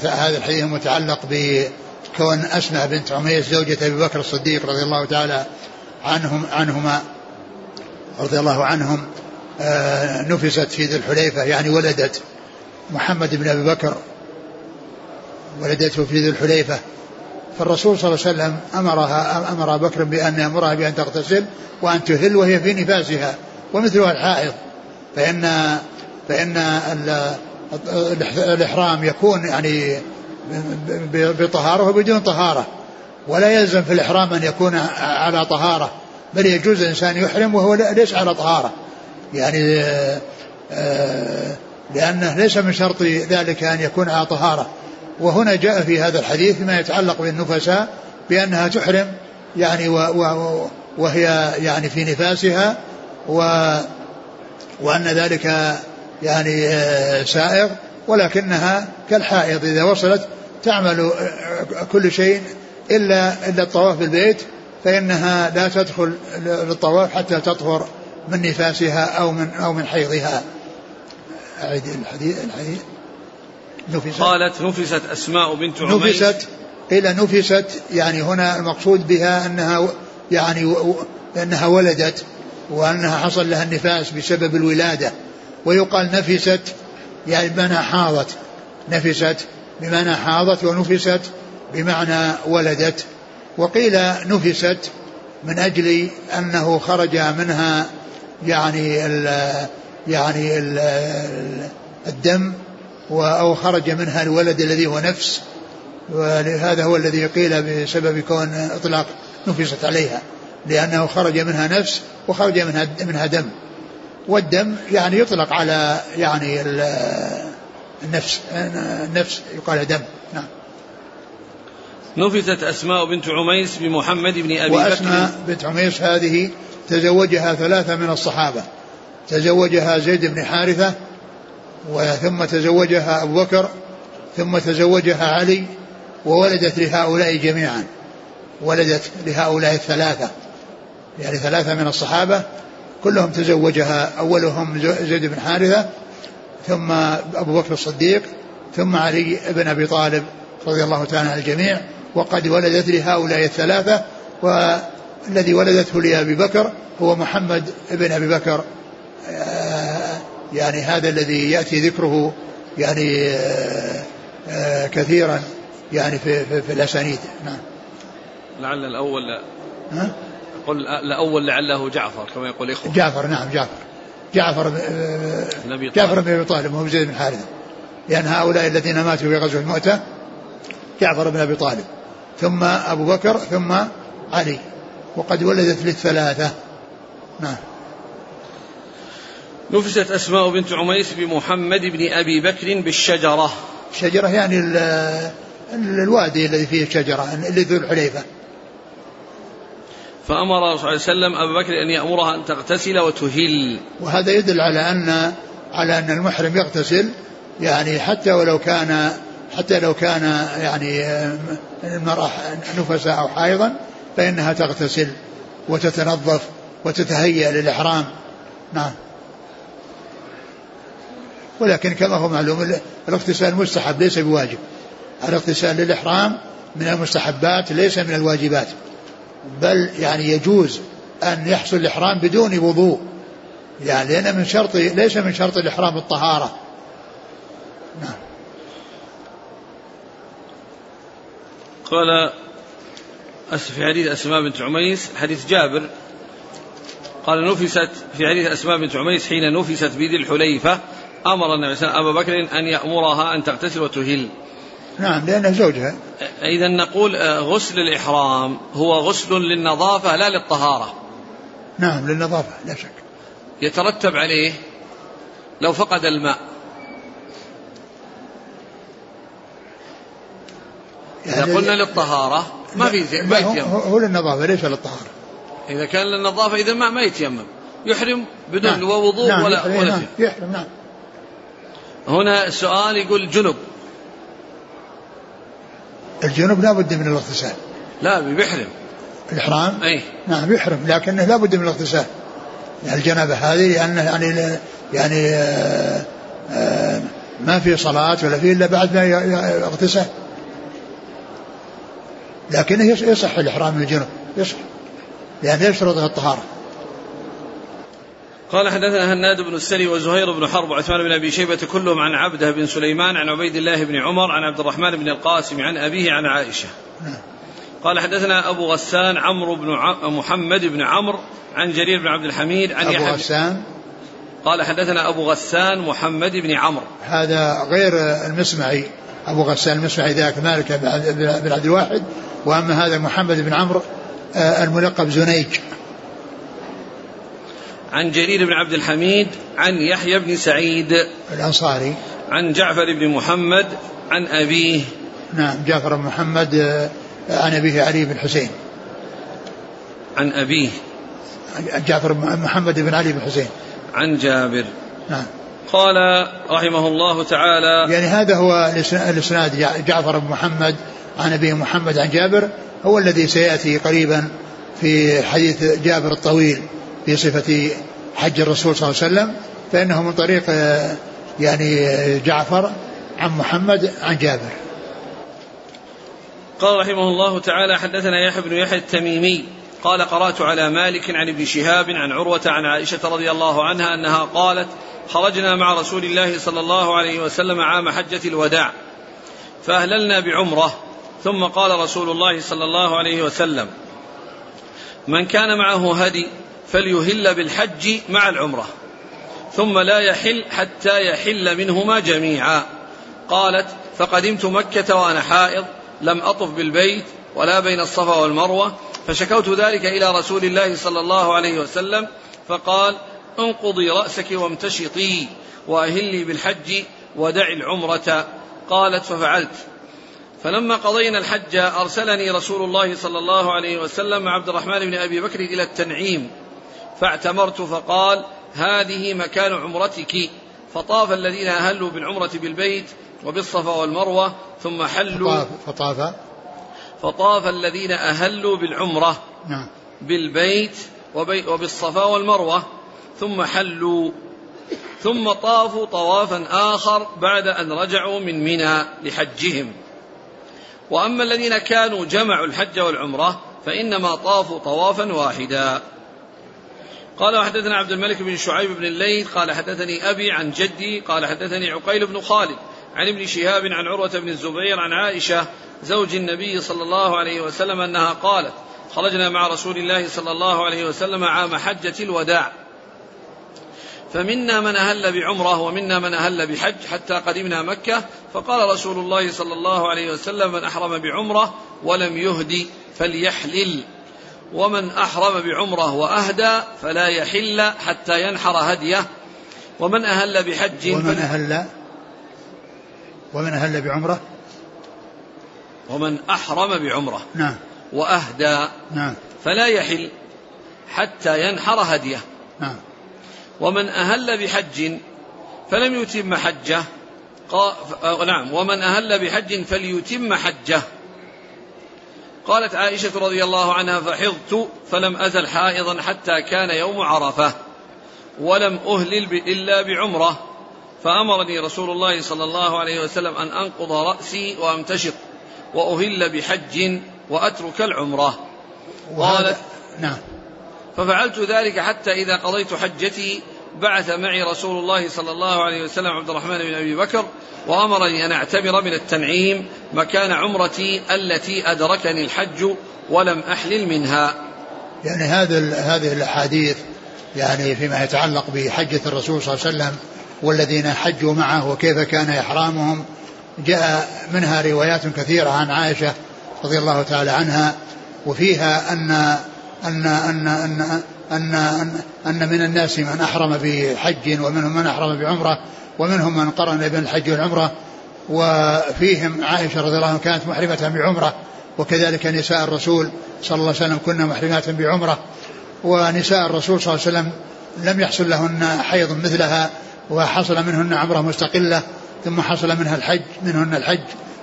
هذا الحديث المتعلق بكون أسماء بنت عميس زوجة أبي بكر الصديق رضي الله تعالى عنهم عنهما رضي الله عنهم نفست في ذي الحليفة, يعني ولدت محمد بن أبي بكر ولدته في ذي الحليفة, فالرسول صلى الله عليه وسلم أمرها أمر بكر بأن يأمرها بأن تغتسل وأن تهل وهي في نفاسها, ومثلها الحائض, فإن فإن الإحرام يكون يعني بطهارة وبدون طهارة, ولا يلزم في الإحرام أن يكون على طهارة, بل يجوز الإنسان يحرم وهو ليس على طهارة, يعني لأنه ليس من شرط ذلك أن يكون على طهارة. وهنا جاء في هذا الحديث ما يتعلق بالنفساء بأنها تحرم يعني وهي يعني في نفاسها, وأن ذلك يعني سائغ, ولكنها كالحائض إذا وصلت تعمل كل شيء إلا إلا الطواف بالبيت, فإنها لا تدخل للطواف حتى تطهر من نفاسها أو من أو من حيضها. أعيد الحديث الحديث نفست. قالت نفست أسماء بنت عميس, نفست إلى نفست يعني هنا المقصود بها أنها يعني أنها ولدت وأنها حصل لها النفاس بسبب الولادة, ويقال نفست يعني بمعنى حاضت, نفست بمعنى حاضت, ونفست بمعنى ولدت. وقيل نفست من أجل أنه خرج منها يعني ال يعني ال الدم أو خرج منها الولد الذي هو نفس, وهذا هو الذي قيل بسبب كون إطلاق نفست عليها, لأنه خرج منها نفس وخرج منها منها دم, والدم يعني يطلق على يعني النفس, النفس يقال دم. نعم. نفست أسماء بنت عميس بمحمد بن أبي بكر. وأسماء بنت عميس هذه تزوجها ثلاثة من الصحابة, تزوجها زيد بن حارثة, وثم تزوجها أبو بكر, ثم تزوجها علي, وولدت لهؤلاء جميعا, ولدت لهؤلاء الثلاثة, يعني ثلاثة من الصحابة كلهم تزوجها, أولهم زيد بن حارثة, ثم أبو بكر الصديق, ثم علي بن أبي طالب رضي الله تعالى عن الجميع. وقد ولدت لهؤلاء الثلاثة, والذي ولدته لأبي بكر هو محمد بن أبي بكر, يعني هذا الذي يأتي ذكره يعني كثيرا يعني في, في, في الأسانيد. نعم. لعل الأول قل الأول لعله جعفر كما يقول إخوة جعفر. نعم جعفر جعفر جعفر بن أبي طالب وهو زيد بن حارثة, لأن هؤلاء الذين ماتوا في غزوة المؤتة جعفر بن أبي طالب, ثم أبو بكر, ثم علي, وقد ولدت للثلاثة. نعم. نفست أسماء بنت عميس بمحمد بن أبي بكر بالشجرة, الشجرة يعني ال ال الوادي الذي فيه الشجرة اللي ذو الحليفة. فأمر رسول الله صلى الله عليه وسلم أبو بكر أن يأمرها أن تغتسل وتهل, وهذا يدل على أن على أن المحرم يغتسل, يعني حتى ولو كان حتى لو كان يعني المرأة نفسا أو حائضا فإنها تغتسل وتتنظف وتتهيأ للإحرام. نعم. ولكن كما هو معلوم الاغتسال مستحب ليس بواجب, الاغتسال للإحرام من المستحبات ليس من الواجبات, بل يعني يجوز أن يحصل الإحرام بدون وضوء, يعني لأن من شرط ليس من شرط الإحرام الطهارة. نعم. قال في حديث أسماء بنت عميس حديث جابر قال نفست في حديث أسماء بنت عميس حين نفست بذي الحليفة أمر النبي صلى الله عليه وسلم أبا بكر أن يأمرها أن تغتسل وتهل. نعم, لأنها زوجها. إذا نقول غسل الإحرام هو غسل للنظافة لا للطهارة. نعم, للنظافة لا شك. يترتب عليه لو فقد الماء. إذا يعني قلنا للطهارة ما في زي ما يتيمم. هو للنظافة ليس للطهارة. إذا كان للنظافة إذا ما ما يتيمم يحرم بدون نعم. ووضوء نعم. ولا ولا نعم. يحرم نعم. هنا السؤال يقول جنب. الجنب لا بد من الاغتسال. لا بيحرم. الإحرام؟ أي. نعم يحرم لكنه لا بد من الاغتسال. الجنابة هذه لأنه يعني يعني آآ آآ ما في صلاة ولا في إلا بعد ما يغتسل. لكنه يصح الإحرام من الجنب يصح لأنه يشترطها الطهارة. قال حدثنا هناد بن السري وزهير بن حرب وعثمان بن أبي شيبة كلهم عن عبده بن سليمان عن عبيد الله بن عمر عن عبد الرحمن بن القاسم عن أبيه عن عائشة. قال حدثنا أبو غسان عمرو بن عم محمد بن عمرو عن جرير بن عبد الحميد عن أبو غسان. قال حدثنا أبو غسان محمد بن عمرو هذا غير المسمعي. أبو غسان المسمعي ذاك مالك بن عبد الواحد، وأما هذا محمد بن عمرو الملقب زنيك. عن جرير بن عبد الحميد عن يحيى بن سعيد الأنصاري عن جعفر بن محمد عن أبيه. نعم جعفر بن محمد عن أبيه علي بن حسين عن أبيه جعفر محمد بن علي بن حسين عن جابر. نعم. قال رحمه الله تعالى يعني هذا هو الإسناد جعفر بن محمد عن أبيه محمد عن جابر هو الذي سيأتي قريبا في حديث جابر الطويل في صفة حج الرسول صلى الله عليه وسلم، فإنه من طريق يعني جعفر عن محمد عن جابر. قال رحمه الله تعالى حدثنا يحيى بن يحيى التميمي قال قرأت على مالك عن ابن شهاب عن عروة عن عائشة رضي الله عنها أنها قالت خرجنا مع رسول الله صلى الله عليه وسلم عام حجة الوداع فأهللنا بعمرة، ثم قال رسول الله صلى الله عليه وسلم من كان معه هدي فليهل بالحج مع العمرة ثم لا يحل حتى يحل منهما جميعا. قالت فقدمت مكة وأنا حائض لم أطف بالبيت ولا بين الصفا والمروة فشكوت ذلك إلى رسول الله صلى الله عليه وسلم فقال انقضي رأسك وامتشطي وأهلي بالحج ودعي العمرة. قالت ففعلت، فلما قضينا الحج أرسلني رسول الله صلى الله عليه وسلم عبد الرحمن بن أبي بكر إلى التنعيم فاعتمرت فقال هذه مكان عمرتك، فطاف الذين أهلوا بالعمرة بالبيت وبالصفا والمروة ثم حلوا فطاف, فطاف, فطاف الذين أهلوا بالعمرة نعم. بالبيت وبالصفا والمروة ثم حلوا، ثم طافوا طوافا آخر بعد أن رجعوا من منى لحجهم. وأما الذين كانوا جمعوا الحج والعمرة فإنما طافوا طوافا واحدا. قال وحدثنا عبد الملك بن شعيب بن الليث قال حدثني أبي عن جدي قال حدثني عقيل بن خالد عن ابن شهاب عن عروة بن الزبير عن عائشة زوج النبي صلى الله عليه وسلم أنها قالت خرجنا مع رسول الله صلى الله عليه وسلم عام حجة الوداع فمنا من أهل بعمره ومنا من أهل بحج حتى قدمنا مكة، فقال رسول الله صلى الله عليه وسلم من أحرم بعمره ولم يهدي فليحلل، ومن أحرم بعمره وأهدى فلا يحل حتى ينحر هديه، ومن أهل بحج ومن أهل ومن أهل بعمره ومن أحرم بعمره نعم وأهدى نعم فلا يحل حتى ينحر هديه نعم ومن أهل بحج فلم يتم حجه نعم ومن أهل بحج فليتم حجه. قالت عائشة رضي الله عنها فحضت فلم أزل حائضا حتى كان يوم عرفة ولم أهلل إلا بعمرة، فأمرني رسول الله صلى الله عليه وسلم أن أنقض رأسي وأمتشط وأهل بحج وأترك العمرة. قالت نعم ففعلت ذلك حتى إذا قضيت حجتي بعث معي رسول الله صلى الله عليه وسلم عبد الرحمن بن أبي بكر وأمرني أن أعتمر من التنعيم مكان عمرتي التي أدركني الحج ولم أحلل منها. يعني هذه الأحاديث يعني فيما يتعلق بحجة الرسول صلى الله عليه وسلم والذين حجوا معه وكيف كان إحرامهم جاء منها روايات كثيرة عن عائشة رضي الله تعالى عنها، وفيها أن أن أن أن أن, أن من الناس من أحرم بحج ومنهم من أحرم بعمرة ومنهم من قرن بين الحج والعمرة, وفيهم عائشة رضي الله عنها كانت محرمة بعمرة, وكذلك نساء الرسول صلى الله عليه وسلم كنا محرمات بعمرة, ونساء الرسول صلى الله عليه وسلم لم يحصل لهن حيض مثلها, وحصل منهن عمرة مستقلة ثم حصل منها الحج منهن الحج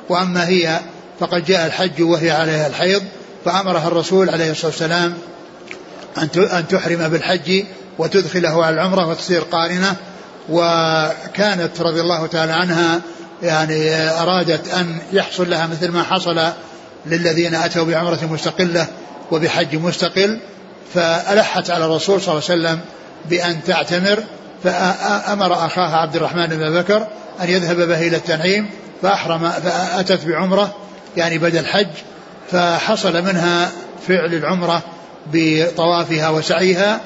وأما هي فقد جاء الحج وهي عليها الحيض, فأمرها الرسول عليه الصلاة والسلام أن تحرم بالحج وتدخله على العمرة وتصير قارنة. وكانت رضي الله تعالى عنها يعني أرادت أن يحصل لها مثل ما حصل للذين أتوا بعمرة مستقلة وبحج مستقل, فألحت على الرسول صلى الله عليه وسلم بأن تعتمر, فأمر أخاها عبد الرحمن بن أبي بكر أن يذهب به إلى التنعيم فأحرم, فأتت بعمرة يعني بدل حج, فحصل منها فعل العمرة بطوافها وسعيها,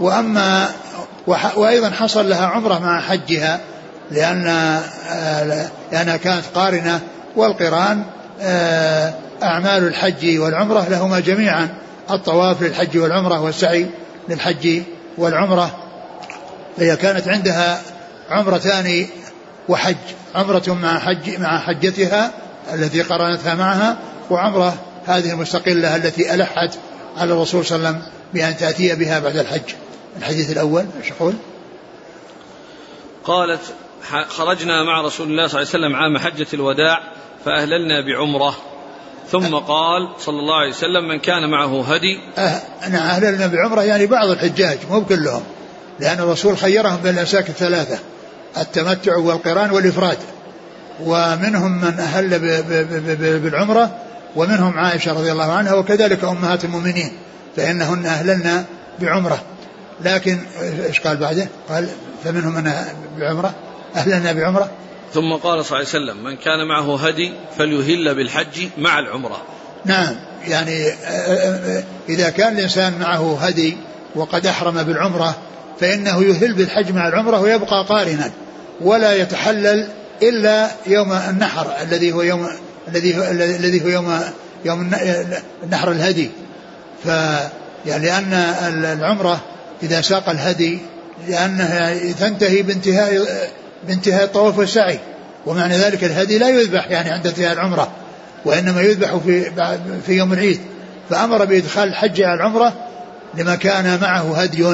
وأما وأيضا حصل لها عمرة مع حجها لأن لأنها كانت قارنة, والقران أعمال الحج والعمرة لهما جميعا, الطواف للحج والعمرة والسعي للحج والعمرة, هي كانت عندها عمرتان وحج, عمرة مع حج مع حجتها التي قرنتها معها, وعمرة هذه المستقلة التي ألحت على الرسول صلى الله عليه وسلم بأن تأتي بها بعد الحج. الحديث الأول شحول. قالت خرجنا مع رسول الله صلى الله عليه وسلم عام حجة الوداع فأهللنا بعمرة, ثم قال صلى الله عليه وسلم من كان معه هدي. أهللنا بعمرة يعني بعض الحجاج مو بكلهم, لأن الرسول خيرهم بين الأمساك الثلاثة التمتع والقران والإفراد, ومنهم من أهل بالعمرة ومنهم عائشة رضي الله عنها, وكذلك أمهات المؤمنين فإنهن أهللنا بعمرة. لكن إيش قال بعده؟ قال فمنهم من بعمرة أهللنا بعمرة, ثم قال صلى الله عليه وسلم من كان معه هدي فليهل بالحج مع العمرة. نعم, يعني إذا كان الإنسان معه هدي وقد أحرم بالعمرة فإنه يهل بالحج مع العمرة ويبقى قارنا ولا يتحلل إلا يوم النحر الذي هو يوم الذي هو الذي هو يوم يوم النحر الهدي, ف يعني لأن العمرة إذا ساق الهدي لأنها تنتهي بانتهاء بانتهاء الطواف والسعي, ومعنى ذلك الهدي لا يذبح يعني عند انتهاء العمرة, وإنما يذبح في في يوم العيد, فأمر بإدخال الحج على العمرة لما كان معه هدي,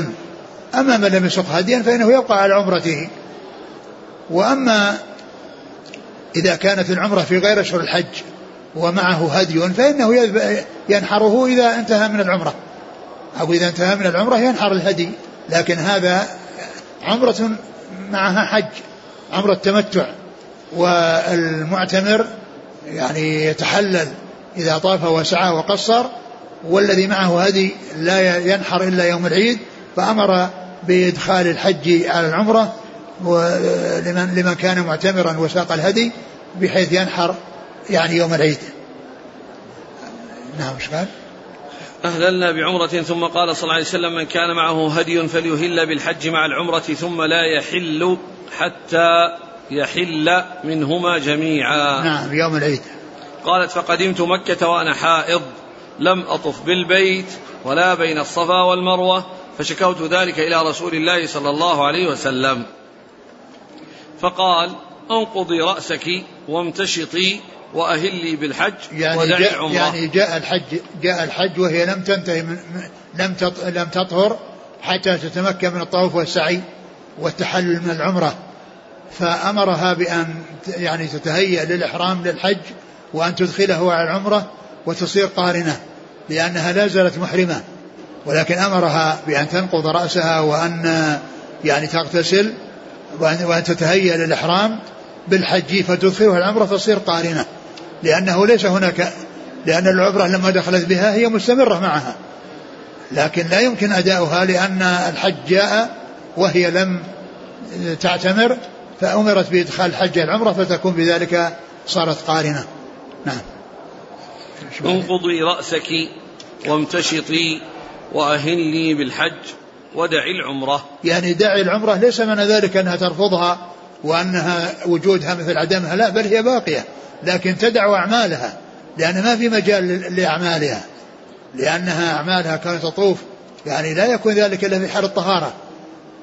أما من لم يسق هديا فإنه يبقى على عمرته. وأما إذا كانت العمرة في غير أشهر الحج ومعه هدي فإنه ينحره إذا انتهى من العمرة, أو إذا انتهى من العمرة ينحر الهدي, لكن هذا عمرة معها حج, عمرة تمتع, والمعتمر يعني يتحلل إذا طاف وسعى وقصر, والذي معه هدي لا ينحر إلا يوم العيد, فأمر بإدخال الحج على العمرة ولمن لمن كان معتمرا وساق الهدي بحيث ينحر يعني يوم العيد. نعم شكرا. أهللنا بعمرة ثم قال صلى الله عليه وسلم من كان معه هدي فليهل بالحج مع العمرة ثم لا يحل حتى يحل منهما جميعا. نعم يوم العيد. قالت فقدمت مكة وأنا حائض لم أطف بالبيت ولا بين الصفا والمروة, فشكوت ذلك إلى رسول الله صلى الله عليه وسلم فقال انقضي رأسك وامتشطي وأهلي بالحج يعني ودعي جاء عمره. يعني جاء الحج, جاء الحج وهي لم تنتهي من لم لم تطهر حتى تتمكن من الطواف والسعي والتحلل من العمرة, فأمرها بأن يعني تتهيأ للإحرام للحج وأن تدخله على العمرة وتصير قارنة, لأنها لا زالت محرمة, ولكن أمرها بأن تنقض رأسها وأن يعني تغتسل وأن تتهيأ للإحرام بالحج فتدخله العمرة تصير قارنة, لأنه ليس هناك, لأن العبرة لما دخلت بها هي مستمرة معها, لكن لا يمكن أداؤها لأن الحج جاء وهي لم تعتمر, فأمرت بإدخال الحج العمرة فتكون بذلك صارت قارنة. نعم. انقضي رأسك وامتشطي وأهلي بالحج ودعي العمرة, يعني دعي العمرة ليس من ذلك أنها ترفضها وأنها وجودها مثل عدمها, لا بل هي باقية, لكن تدع أعمالها لأن ما في مجال لأعمالها, لأنها أعمالها كانت تطوف يعني لا يكون ذلك إلا في حال الطهارة.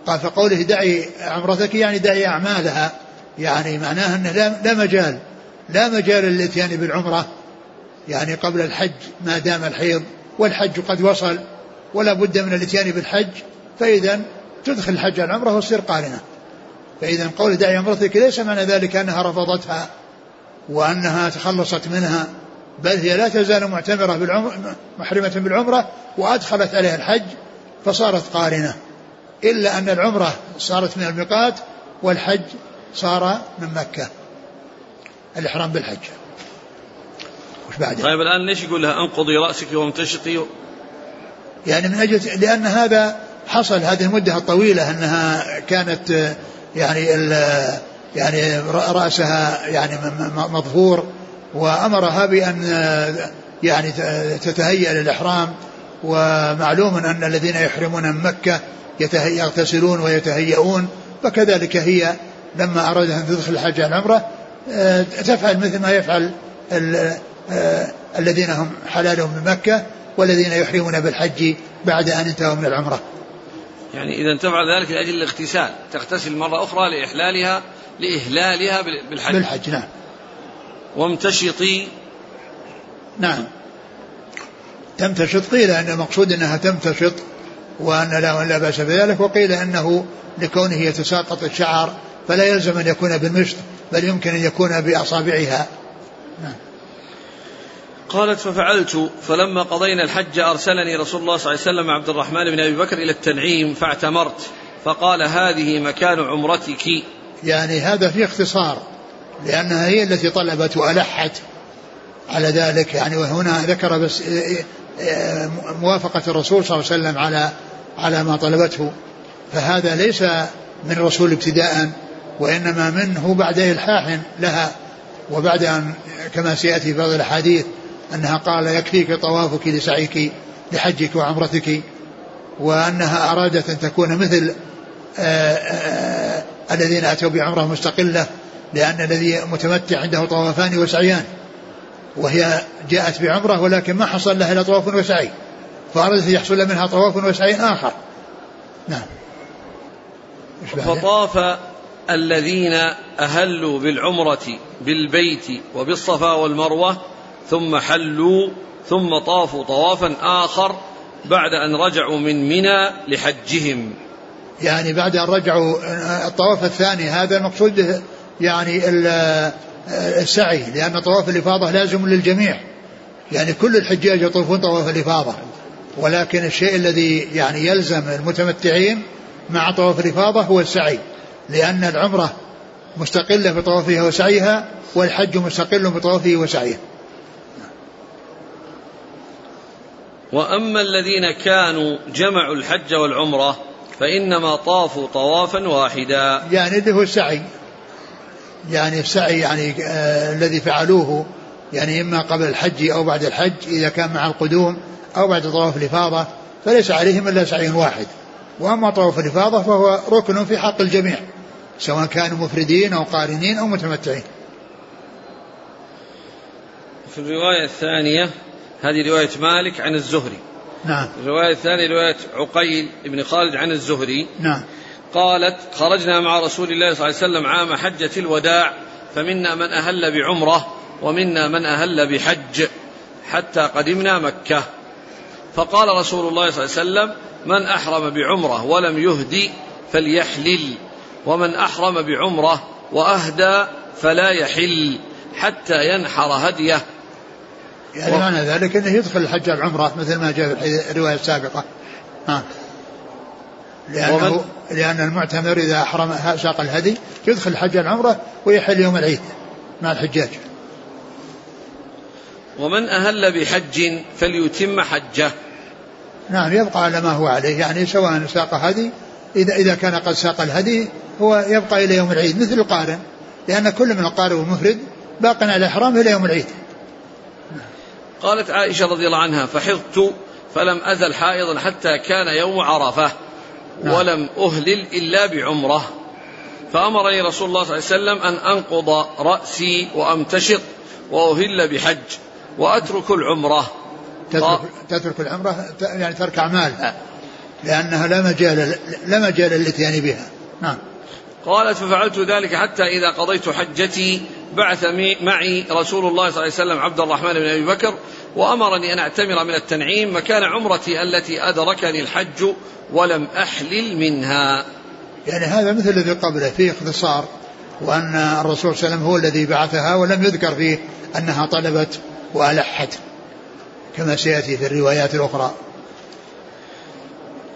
قال فقوله دعي عمرتك يعني دعي أعمالها، يعني معناها أنه لا مجال لا مجال للإتيان بالعمرة يعني قبل الحج ما دام الحيض، والحج قد وصل ولا بد من الإتيان بالحج، فإذا تدخل الحج العمرة وتصير قارنة. فإذا قوله دعي عمرتك ليس معنى ذلك أنها رفضتها وأنها تخلصت منها، بل هي لا تزال معتمرة بالعمر محرمة بالعمرة وأدخلت عليها الحج فصارت قارنة، إلا أن العمرة صارت من الميقات والحج صار من مكة الإحرام بالحج. وش بعدها؟ طيب الآن ليش يقول لها أنقضي رأسك وامتشطي؟ يعني من أجل لأن هذا حصل هذه المدة الطويلة أنها كانت يعني يعني رأسها يعني مظهور، وأمرها بأن يعني تتهيأ للإحرام، ومعلوم أن الذين يحرمون من مكة يغتسلون ويتهيئون، فكذلك هي لما أرادت أن تدخل الحج والعمرة تفعل مثل ما يفعل الذين هم حلالهم من مكة والذين يحرمون بالحج بعد أن انتهوا من العمرة. يعني إذا تفعل ذلك لأجل الاغتسال، تغتسل مرة أخرى لإحلالها لإهلالها بالحج بالحج نعم. وامتشطي نعم تمتشط، قيل أن المقصود أنها تمتشط وأن لا بأس بذلك، وقيل أنه لكونه يتساقط الشعر فلا يلزم أن يكون بالمشط بل يمكن أن يكون بأصابعها نعم. قالت ففعلت، فلما قضينا الحج أرسلني رسول الله صلى الله عليه وسلم عبد الرحمن بن أبي بكر إلى التنعيم فاعتمرت، فقال هذه مكان عمرتك. يعني هذا في اختصار لأنها هي التي طلبت وألحت على ذلك يعني، وهنا ذكر بس موافقة الرسول صلى الله عليه وسلم على على ما طلبته، فهذا ليس من الرسول ابتداء وإنما منه بعد إلحاح لها، وبعد أن كما سيأتي بعض الحديث أنها قال يكفيك طوافك لسعيك لحجك وعمرتك، وأنها أرادت أن تكون مثل آآ آآ الذين أتوا بعمرة مستقلة، لأن الذي متمتع عنده طوافان وسعيان، وهي جاءت بعمرة ولكن ما حصل لها إلا طواف وسعي، فأردت يحصل منها طواف وسعي آخر نعم. فطاف الذين أهلوا بالعمرة بالبيت وبالصفا والمروة ثم حلوا ثم طافوا طوافا آخر بعد أن رجعوا من منى لحجهم. يعني بعد أن رجعوا الطواف الثاني هذا المقصود يعني السعي، لأن طواف الإفاضة لازم للجميع، يعني كل الحجاج يطوفون طواف الإفاضة، ولكن الشيء الذي يعني يلزم المتمتعين مع طواف الإفاضة هو السعي، لأن العمرة مستقلة بطوافها وسعيها والحج مستقل بطوافه وسعيه. وأما الذين كانوا جمعوا الحج والعمرة فإنما طافوا طوافا واحدا، يعني ده السعي، يعني السعي يعني آه الذي فعلوه يعني إما قبل الحج أو بعد الحج إذا كان مع القدوم أو بعد طواف الإفاضة، فليس عليهم إلا سعي واحد. وأما طواف الإفاضة فهو ركن في حق الجميع سواء كانوا مفردين أو قارنين أو متمتعين. في الرواية الثانية، هذه رواية مالك عن الزهري نعم. الرواية الثانية رواية عقيل بن خالد عن الزهري نعم. قالت خرجنا مع رسول الله صلى الله عليه وسلم عام حجة الوداع، فمنا من أهل بعمرة ومنا من أهل بحج حتى قدمنا مكة، فقال رسول الله صلى الله عليه وسلم من أحرم بعمرة ولم يهدي فليحلل، ومن أحرم بعمرة وأهدى فلا يحل حتى ينحر هديه. يعني و... معنى ذلك أنه يدخل الحج العمرة مثل ما جاء في الرواية السابقة ها. لأنه ومن... لأن المعتمر إذا أحرم ساق الهدي يدخل الحج العمرة ويحل يوم العيد مع الحجاج. ومن أهل بحج فليتم حجه نعم، يبقى على ما هو عليه، يعني سواء ساق هدي إذا, إذا كان قد ساق الهدي هو يبقى إلى يوم العيد مثل القارن، لأن كل من القارن والمفرد باق على الإحرام إلى يوم العيد. قالت عائشة رضي الله عنها فحضت فلم أزل حائضا حتى كان يوم عرفة ولم أهلل إلا بعمرة، فأمرني رسول الله صلى الله عليه وسلم أن أنقض رأسي وأمتشط وأهل بحج وأترك العمرة. تترك, تترك العمرة يعني ترك أعمالها، لأنها لا مجال لا مجال للإتيان بها. نعم. قالت ففعلت ذلك حتى إذا قضيت حجتي بعث معي رسول الله صلى الله عليه وسلم عبد الرحمن بن أبي بكر وأمرني أن أعتمر من التنعيم مكان عمرتي التي أدركني الحج ولم أحلل منها. يعني هذا مثل الذي قبله فيه اختصار, وأن الرسول صلى الله عليه وسلم هو الذي بعثها ولم يذكر فيه أنها طلبت وألحت كما سيأتي في الروايات الأخرى.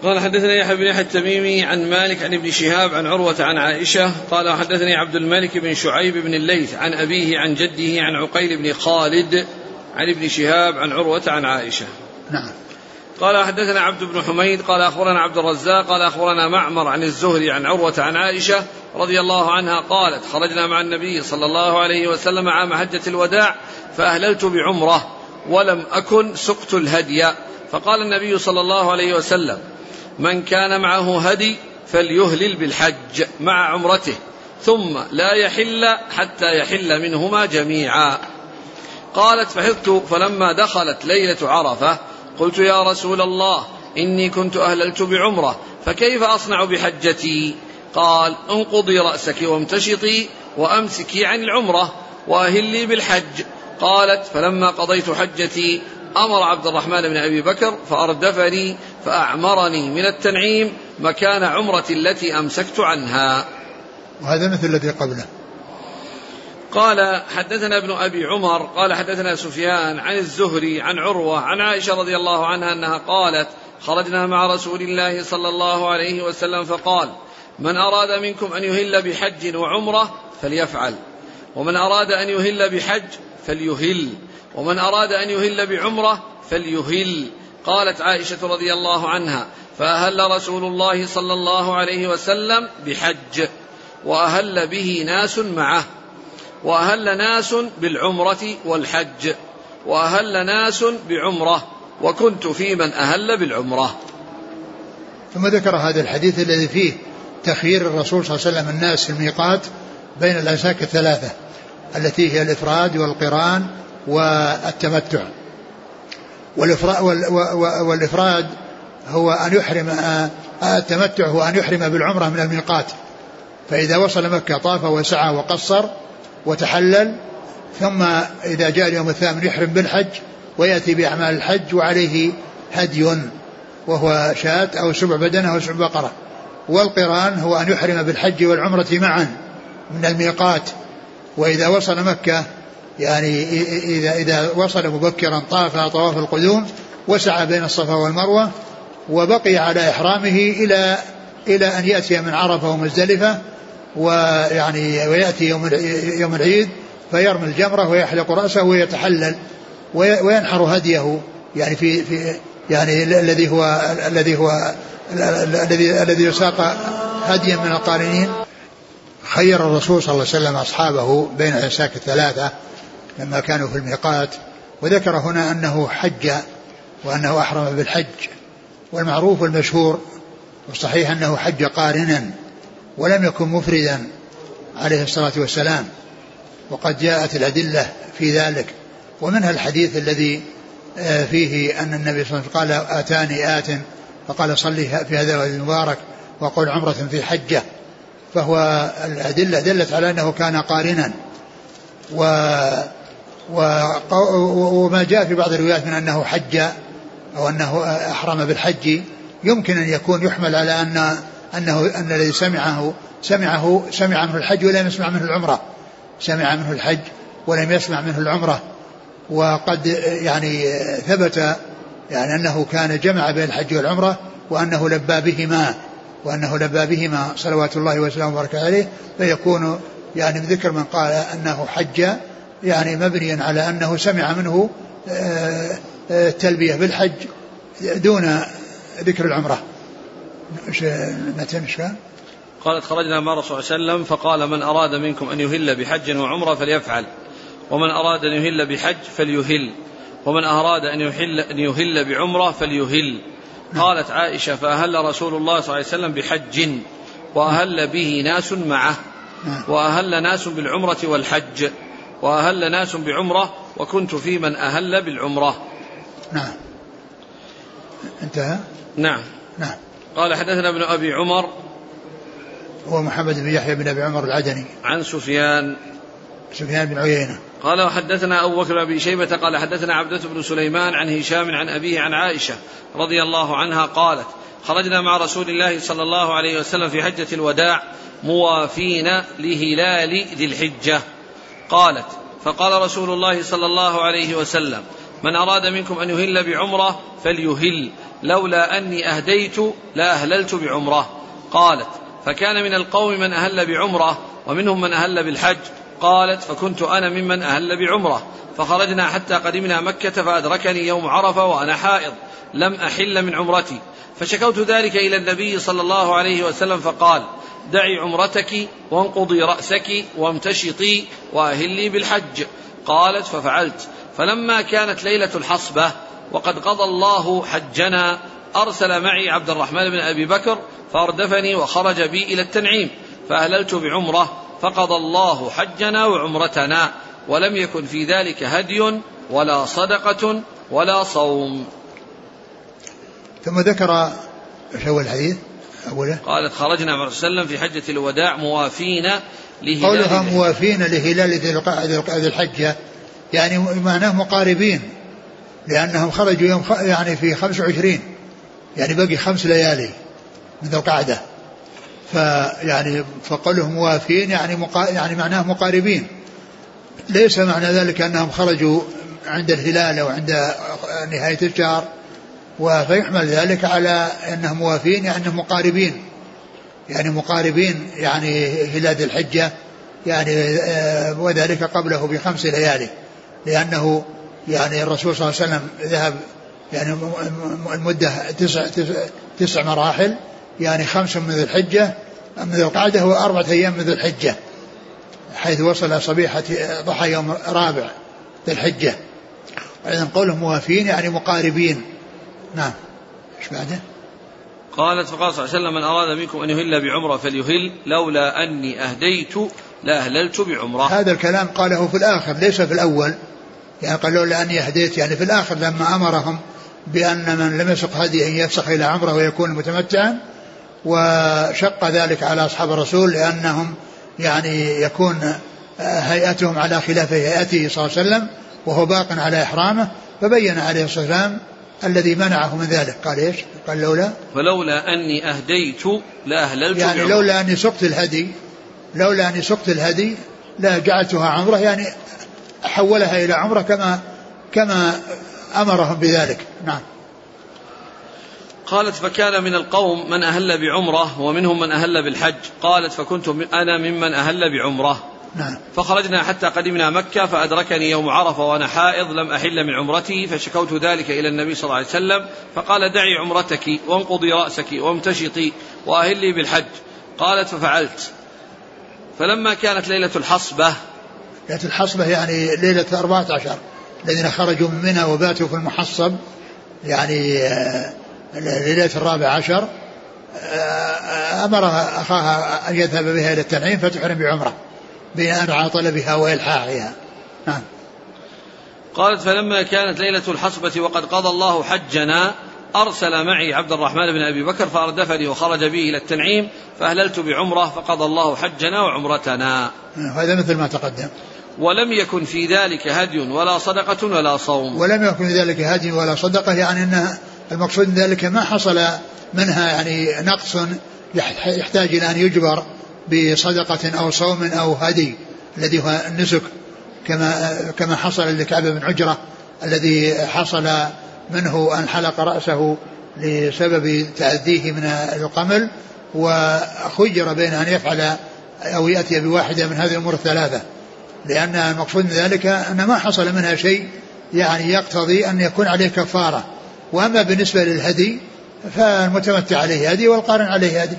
قال حدثني يحيى بن يحيى التميمي عن مالك عن ابن شهاب عن عروة عن عائشة قال حدثني عبد الملك بن شعيب بن الليث عن أبيه عن جده عن عقيل بن خالد عن ابن شهاب عن عروة عن عائشة. نعم. قال حدثنا عبد بن حميد قال أخبرنا عبد الرزاق قال أخبرنا معمر عن الزهري عن عروة عن عائشة رضي الله عنها قالت خرجنا مع النبي صلى الله عليه وسلم عام حجة الوداع فأهللت بعمرة ولم أكن سقت الهدي, فقال النبي صلى الله عليه وسلم من كان معه هدي فليهلل بالحج مع عمرته ثم لا يحل حتى يحل منهما جميعا. قالت فحضت فلما دخلت ليلة عرفة قلت يا رسول الله إني كنت أهللت بعمرة فكيف أصنع بحجتي؟ قال انقضي رأسك وامتشطي وأمسكي عن العمرة وأهلي بالحج. قالت فلما قضيت حجتي أمر عبد الرحمن بن أبي بكر فأردفني فأعمرني من التنعيم مكان عمرتي التي أمسكت عنها. وهذا مثل الذي قبله. قال حدثنا ابن أبي عمر قال حدثنا سفيان عن الزهري عن عروة عن عائشة رضي الله عنها أنها قالت خرجنا مع رسول الله صلى الله عليه وسلم فقال من أراد منكم أن يهل بحج وعمرة فليفعل, ومن أراد أن يهل بحج فليهل, ومن أراد أن يهل بعمرة فليهل. قالت عائشة رضي الله عنها فأهل رسول الله صلى الله عليه وسلم بحج وأهل به ناس معه, وأهل ناس بالعمرة والحج, وأهل ناس بعمرة, وكنت في من أهل بالعمرة. ثم ذكر هذا الحديث الذي فيه تخيير الرسول صلى الله عليه وسلم الناس في الميقات بين الأنساك الثلاثة التي هي الإفراد والقران والتمتع. والإفراد هو أن يحرم, التمتع هو أن يحرم بالعمرة من الميقات, فإذا وصل مكة طاف وسعى وقصر وتحلل, ثم إذا جاء اليوم الثامن يحرم بالحج ويأتي بأعمال الحج وعليه هدي وهو شاة أو سبع بدنة أو سبع بقرة. والقران هو أن يحرم بالحج والعمرة معا من الميقات, وإذا وصل مكة يعني إذا, إذا وصل مبكرا طاف طواف القدوم وسعى بين الصفا والمروة وبقي على إحرامه إلى, إلى أن يأتي من عرفة ومزدلفة ويعني ويأتي يوم العيد فيرمي الجمرة ويحلق رأسه ويتحلل وينحر هديه, يعني في, في يعني الذي هو الذي هو الذي الذي يساق هديا من القارنين. خير الرسول صلى الله عليه وسلم أصحابه بين الأنساك الثلاثة لما كانوا في الميقات, وذكر هنا أنه حج وأنه أحرم بالحج, والمعروف والمشهور والصحيح أنه حج قارنا ولم يكن مفردا عليه الصلاة والسلام, وقد جاءت الأدلة في ذلك, ومنها الحديث الذي فيه أن النبي صلى الله عليه وسلم قال آتاني آت فقال صلي في هذا الوقت المبارك وقل عمرة في حجة, فهو الأدلة دلت على أنه كان قارنا. وما جاء في بعض الروايات من أنه حج أو أنه أحرم بالحج يمكن أن يكون يحمل على أن أنه أن الذي سمعه سمعه سمع منه الحج ولم يسمع منه العمرة, سمع منه الحج ولم يسمع منه العمرة. وقد يعني ثبت يعني أنه كان جمع بين الحج والعمرة وأنه لبى بهما وأنه لبى بهما صلوات الله وسلامه وبركاته عليه, فيكون يعني ذكر من قال أنه حج يعني مبنيا على أنه سمع منه التلبية بالحج دون ذكر العمرة. قالت خرجنا مع رسول صلى الله عليه وسلم فقال من أراد منكم أن يهل بحج وعمرة فليفعل, ومن أراد أن يهل بحج فليهل, ومن أراد أن يهل, أن يهل بعمرة فليهل. قالت عائشة فأهل رسول الله صلى الله عليه وسلم بحج وأهل به ناس معه, وأهل ناس بالعمرة والحج, وأهل ناس بعمرة, وكنت في من أهل بالعمرة. نعم انتهى. نعم نعم قال حدثنا ابن أبي عمر هو محمد بن يحيى بن أبي عمر العدني عن سفيان سفيان بن عيينة قال حدثنا أبو بكر بن شيبة قال حدثنا عبدة بن سليمان عن هشام عن أبيه عن عائشة رضي الله عنها قالت خرجنا مع رسول الله صلى الله عليه وسلم في حجة الوداع موافين لهلال ذي الحجة. قالت فقال رسول الله صلى الله عليه وسلم من أراد منكم أن يهل بعمرة فليهل لولا أني أهديت لا أهللت بعمرة. قالت فكان من القوم من أهل بعمرة ومنهم من أهل بالحج. قالت فكنت أنا ممن أهل بعمرة فخرجنا حتى قدمنا مكة فأدركني يوم عرفة وأنا حائض لم أحل من عمرتي فشكوت ذلك إلى النبي صلى الله عليه وسلم فقال دعي عمرتك وانقضي رأسك وامتشطي وأهلي بالحج. قالت ففعلت فلما كانت ليلة الحصبة وقد قضى الله حجنا أرسل معي عبد الرحمن بن أبي بكر فأردفني وخرج بي إلى التنعيم فأهللت بعمرة فقضى الله حجنا وعمرتنا ولم يكن في ذلك هدي ولا صدقة ولا صوم. ثم ذكر أول حديث أوله قالت خرجنا مع رسول الله في حجة الوداع موافين لهلال قولها موافين لهلال ذي الحجة يعني معناه مقاربين لأنهم خرجوا يوم يعني في خمسة وعشرين يعني بقي خمس ليالي من ذو القعدة فيعني فقولهم موافين يعني مقا يعني معناه مقاربين ليس معنى ذلك أنهم خرجوا عند الهلال أو عند نهاية الشهر وفيحمل ذلك على أنهم موافين يعني مقاربين يعني مقاربين يعني هلال ذي الحجة يعني وذلك قبله بخمس ليالي لأنه يعني الرسول صلى الله عليه وسلم ذهب يعني المدة تسع, تسع, تسع مراحل يعني خمس من ذي الحجة من ذي القعدة وأربعة أيام من ذي الحجة حيث وصل صبيحة ضحى يوم رابع ذي الحجة وإذن قولهم موافين يعني مقاربين. نعم إيش بعده؟ قالت فقال صلى الله عليه وسلم من أراد منكم أن يهل بعمرة فليهل لولا أني أهديت لا أهللت بعمرة. هذا الكلام قاله في الآخر ليس في الأول يعني قالوا لأني أهديت يعني في الآخر لما أمرهم بأن من لم يسق هديه أن يفسخ إلى عمره ويكون متمتعا وشق ذلك على أصحاب الرسول لأنهم يعني يكون هيئتهم على خلاف هيئته صلى الله عليه وسلم وهو باق على إحرامه فبين عليه الصلاة والسلام الذي منعه من ذلك قال إيش؟ قال لولا فلولا أني أهديت لا أهللت يعني بعمرة. لولا أني سقت الهدي لولا أني سقت الهدي لا جعلتها عمره يعني حولها إلى عمره كما كما أمرهم بذلك. نعم. قالت فكان من القوم من أهل بعمره ومنهم من أهل بالحج. قالت فكنت أنا ممن أهل بعمره. نعم. فخرجنا حتى قدمنا مكة فأدركني يوم عرفة وأنا حائض لم أحل من عمرتي فشكوت ذلك إلى النبي صلى الله عليه وسلم فقال دعي عمرتك وانقضي رأسك وامتشطي وأهلي بالحج. قالت ففعلت فلما كانت ليلة الحصبة ليلة الحصبة يعني ليلة أربعة عشر الذين خرجوا من منى وباتوا في المحصب يعني ليلة الرابع عشر أمرها أخاها أن يذهب بها إلى التنعيم فتحرم بعمره بناء على طلبها وإلحاحها. نعم. قالت فلما كانت ليلة الحصبة وقد قضى الله حجنا أرسل معي عبد الرحمن بن أبي بكر فأردفني وخرج به إلى التنعيم فأهللت بعمره فقضى الله حجنا وعمرتنا. هذا مثل ما تقدم. ولم يكن في ذلك هدي ولا صدقة ولا صوم. ولم يكن في ذلك هدي ولا صدقة يعني أن المقصود من ذلك ما حصل منها يعني نقص يحتاج إلى أن يجبر بصدقة أو صوم أو هدي الذي هو النسك كما كما حصل لكعب بن عجرة الذي حصل منه أن حلق رأسه لسبب تأذيه من القمل وخير بين أن يفعل أو يأتي بواحدة من هذه الأمور الثلاثة لأن المقصود من ذلك أن ما حصل منها شيء يعني يقتضي أن يكون عليه كفارة. وأما بالنسبة للهدي فالمتمتع عليه هدي والقارن عليه هدي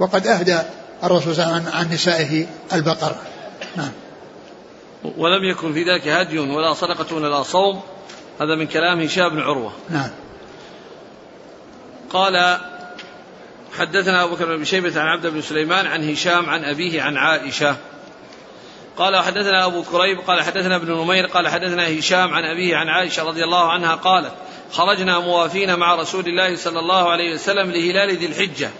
وقد أهدى الرسول صلى الله عليه وسلم عن نسائه البقر. نعم. ولم يكن في ذلك هدي ولا صدقة ولا صوم. هذا من كلام هشام بن عروة. نعم. قال حدثنا أبو بكر بن أبي شيبة عن عبد بن سليمان عن هشام عن أبيه عن عائشة قال حدثنا أبو كريب قال حدثنا ابن نمير قال حدثنا هشام عن أبيه عن عائشة رضي الله عنها قالت خرجنا موافين مع رسول الله صلى الله عليه وسلم لهلال ذي الحجة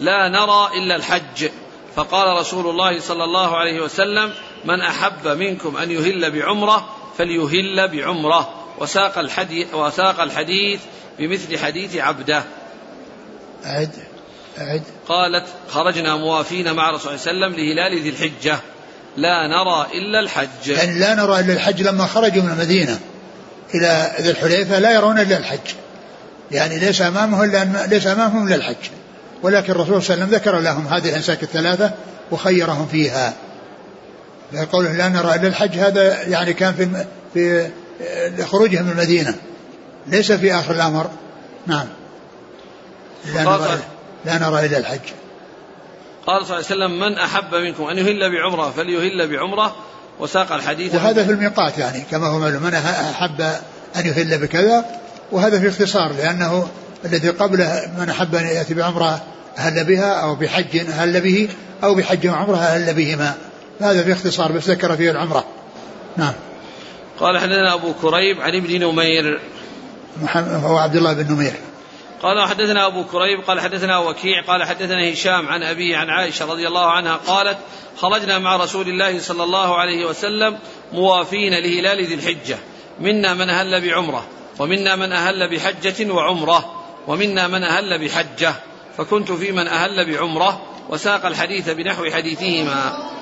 لا نرى إلا الحج, فقال رسول الله صلى الله عليه وسلم من أحب منكم أن يهل بعمره فليهل بعمره, وساق الحديث, وساق الحديث بمثل حديث عبده. أعد أعد قالت خرجنا موافين مع رسول الله صلى الله عليه وسلم لهلال ذي الحجة لا نرى إلا الحج, يعني لا نرى إلا الحج لما خرجوا من المدينة إلى ذي الحليفة لا يرون إلا الحج, يعني ليس أمامهم إلا, ليس أمامهم إلا الحج, ولكن الرسول صلى الله عليه وسلم ذكر لهم هذه الأنساك الثلاثة وخيرهم فيها. قوله لا نرى إلا الحج هذا يعني كان في, في خروجهم من المدينة ليس في آخر الأمر. نعم لا نرى, لا نرى إلا الحج. قال صلى الله عليه وسلم من أحب منكم أن يهل بعمره فليهل بعمره, وساق الحديث, وهذا في الميقات يعني كما هو معلوم من أحب أن يهل بكذا, وهذا في اختصار لأنه الذي قبله من أحب أن يأتي بعمره أهل بها أو بحج أهل به أو بحج وعمره أهل بهما, هذا في اختصار بس ذكر فيه العمره. نعم قال حدثنا أبو كريب عن ابن نمير هو عبد الله بن نمير قال حدثنا أبو كريب قال حدثنا وكيع قال حدثنا هشام عن أبيه عن عائشة رضي الله عنها قالت خرجنا مع رسول الله صلى الله عليه وسلم موافين لهلال ذي الحجة منا من أهل بعمرة ومنا من أهل بحجة وعمرة ومنا من أهل بحجة, فكنت في من أهل بعمرة, وساق الحديث بنحو حديثهما.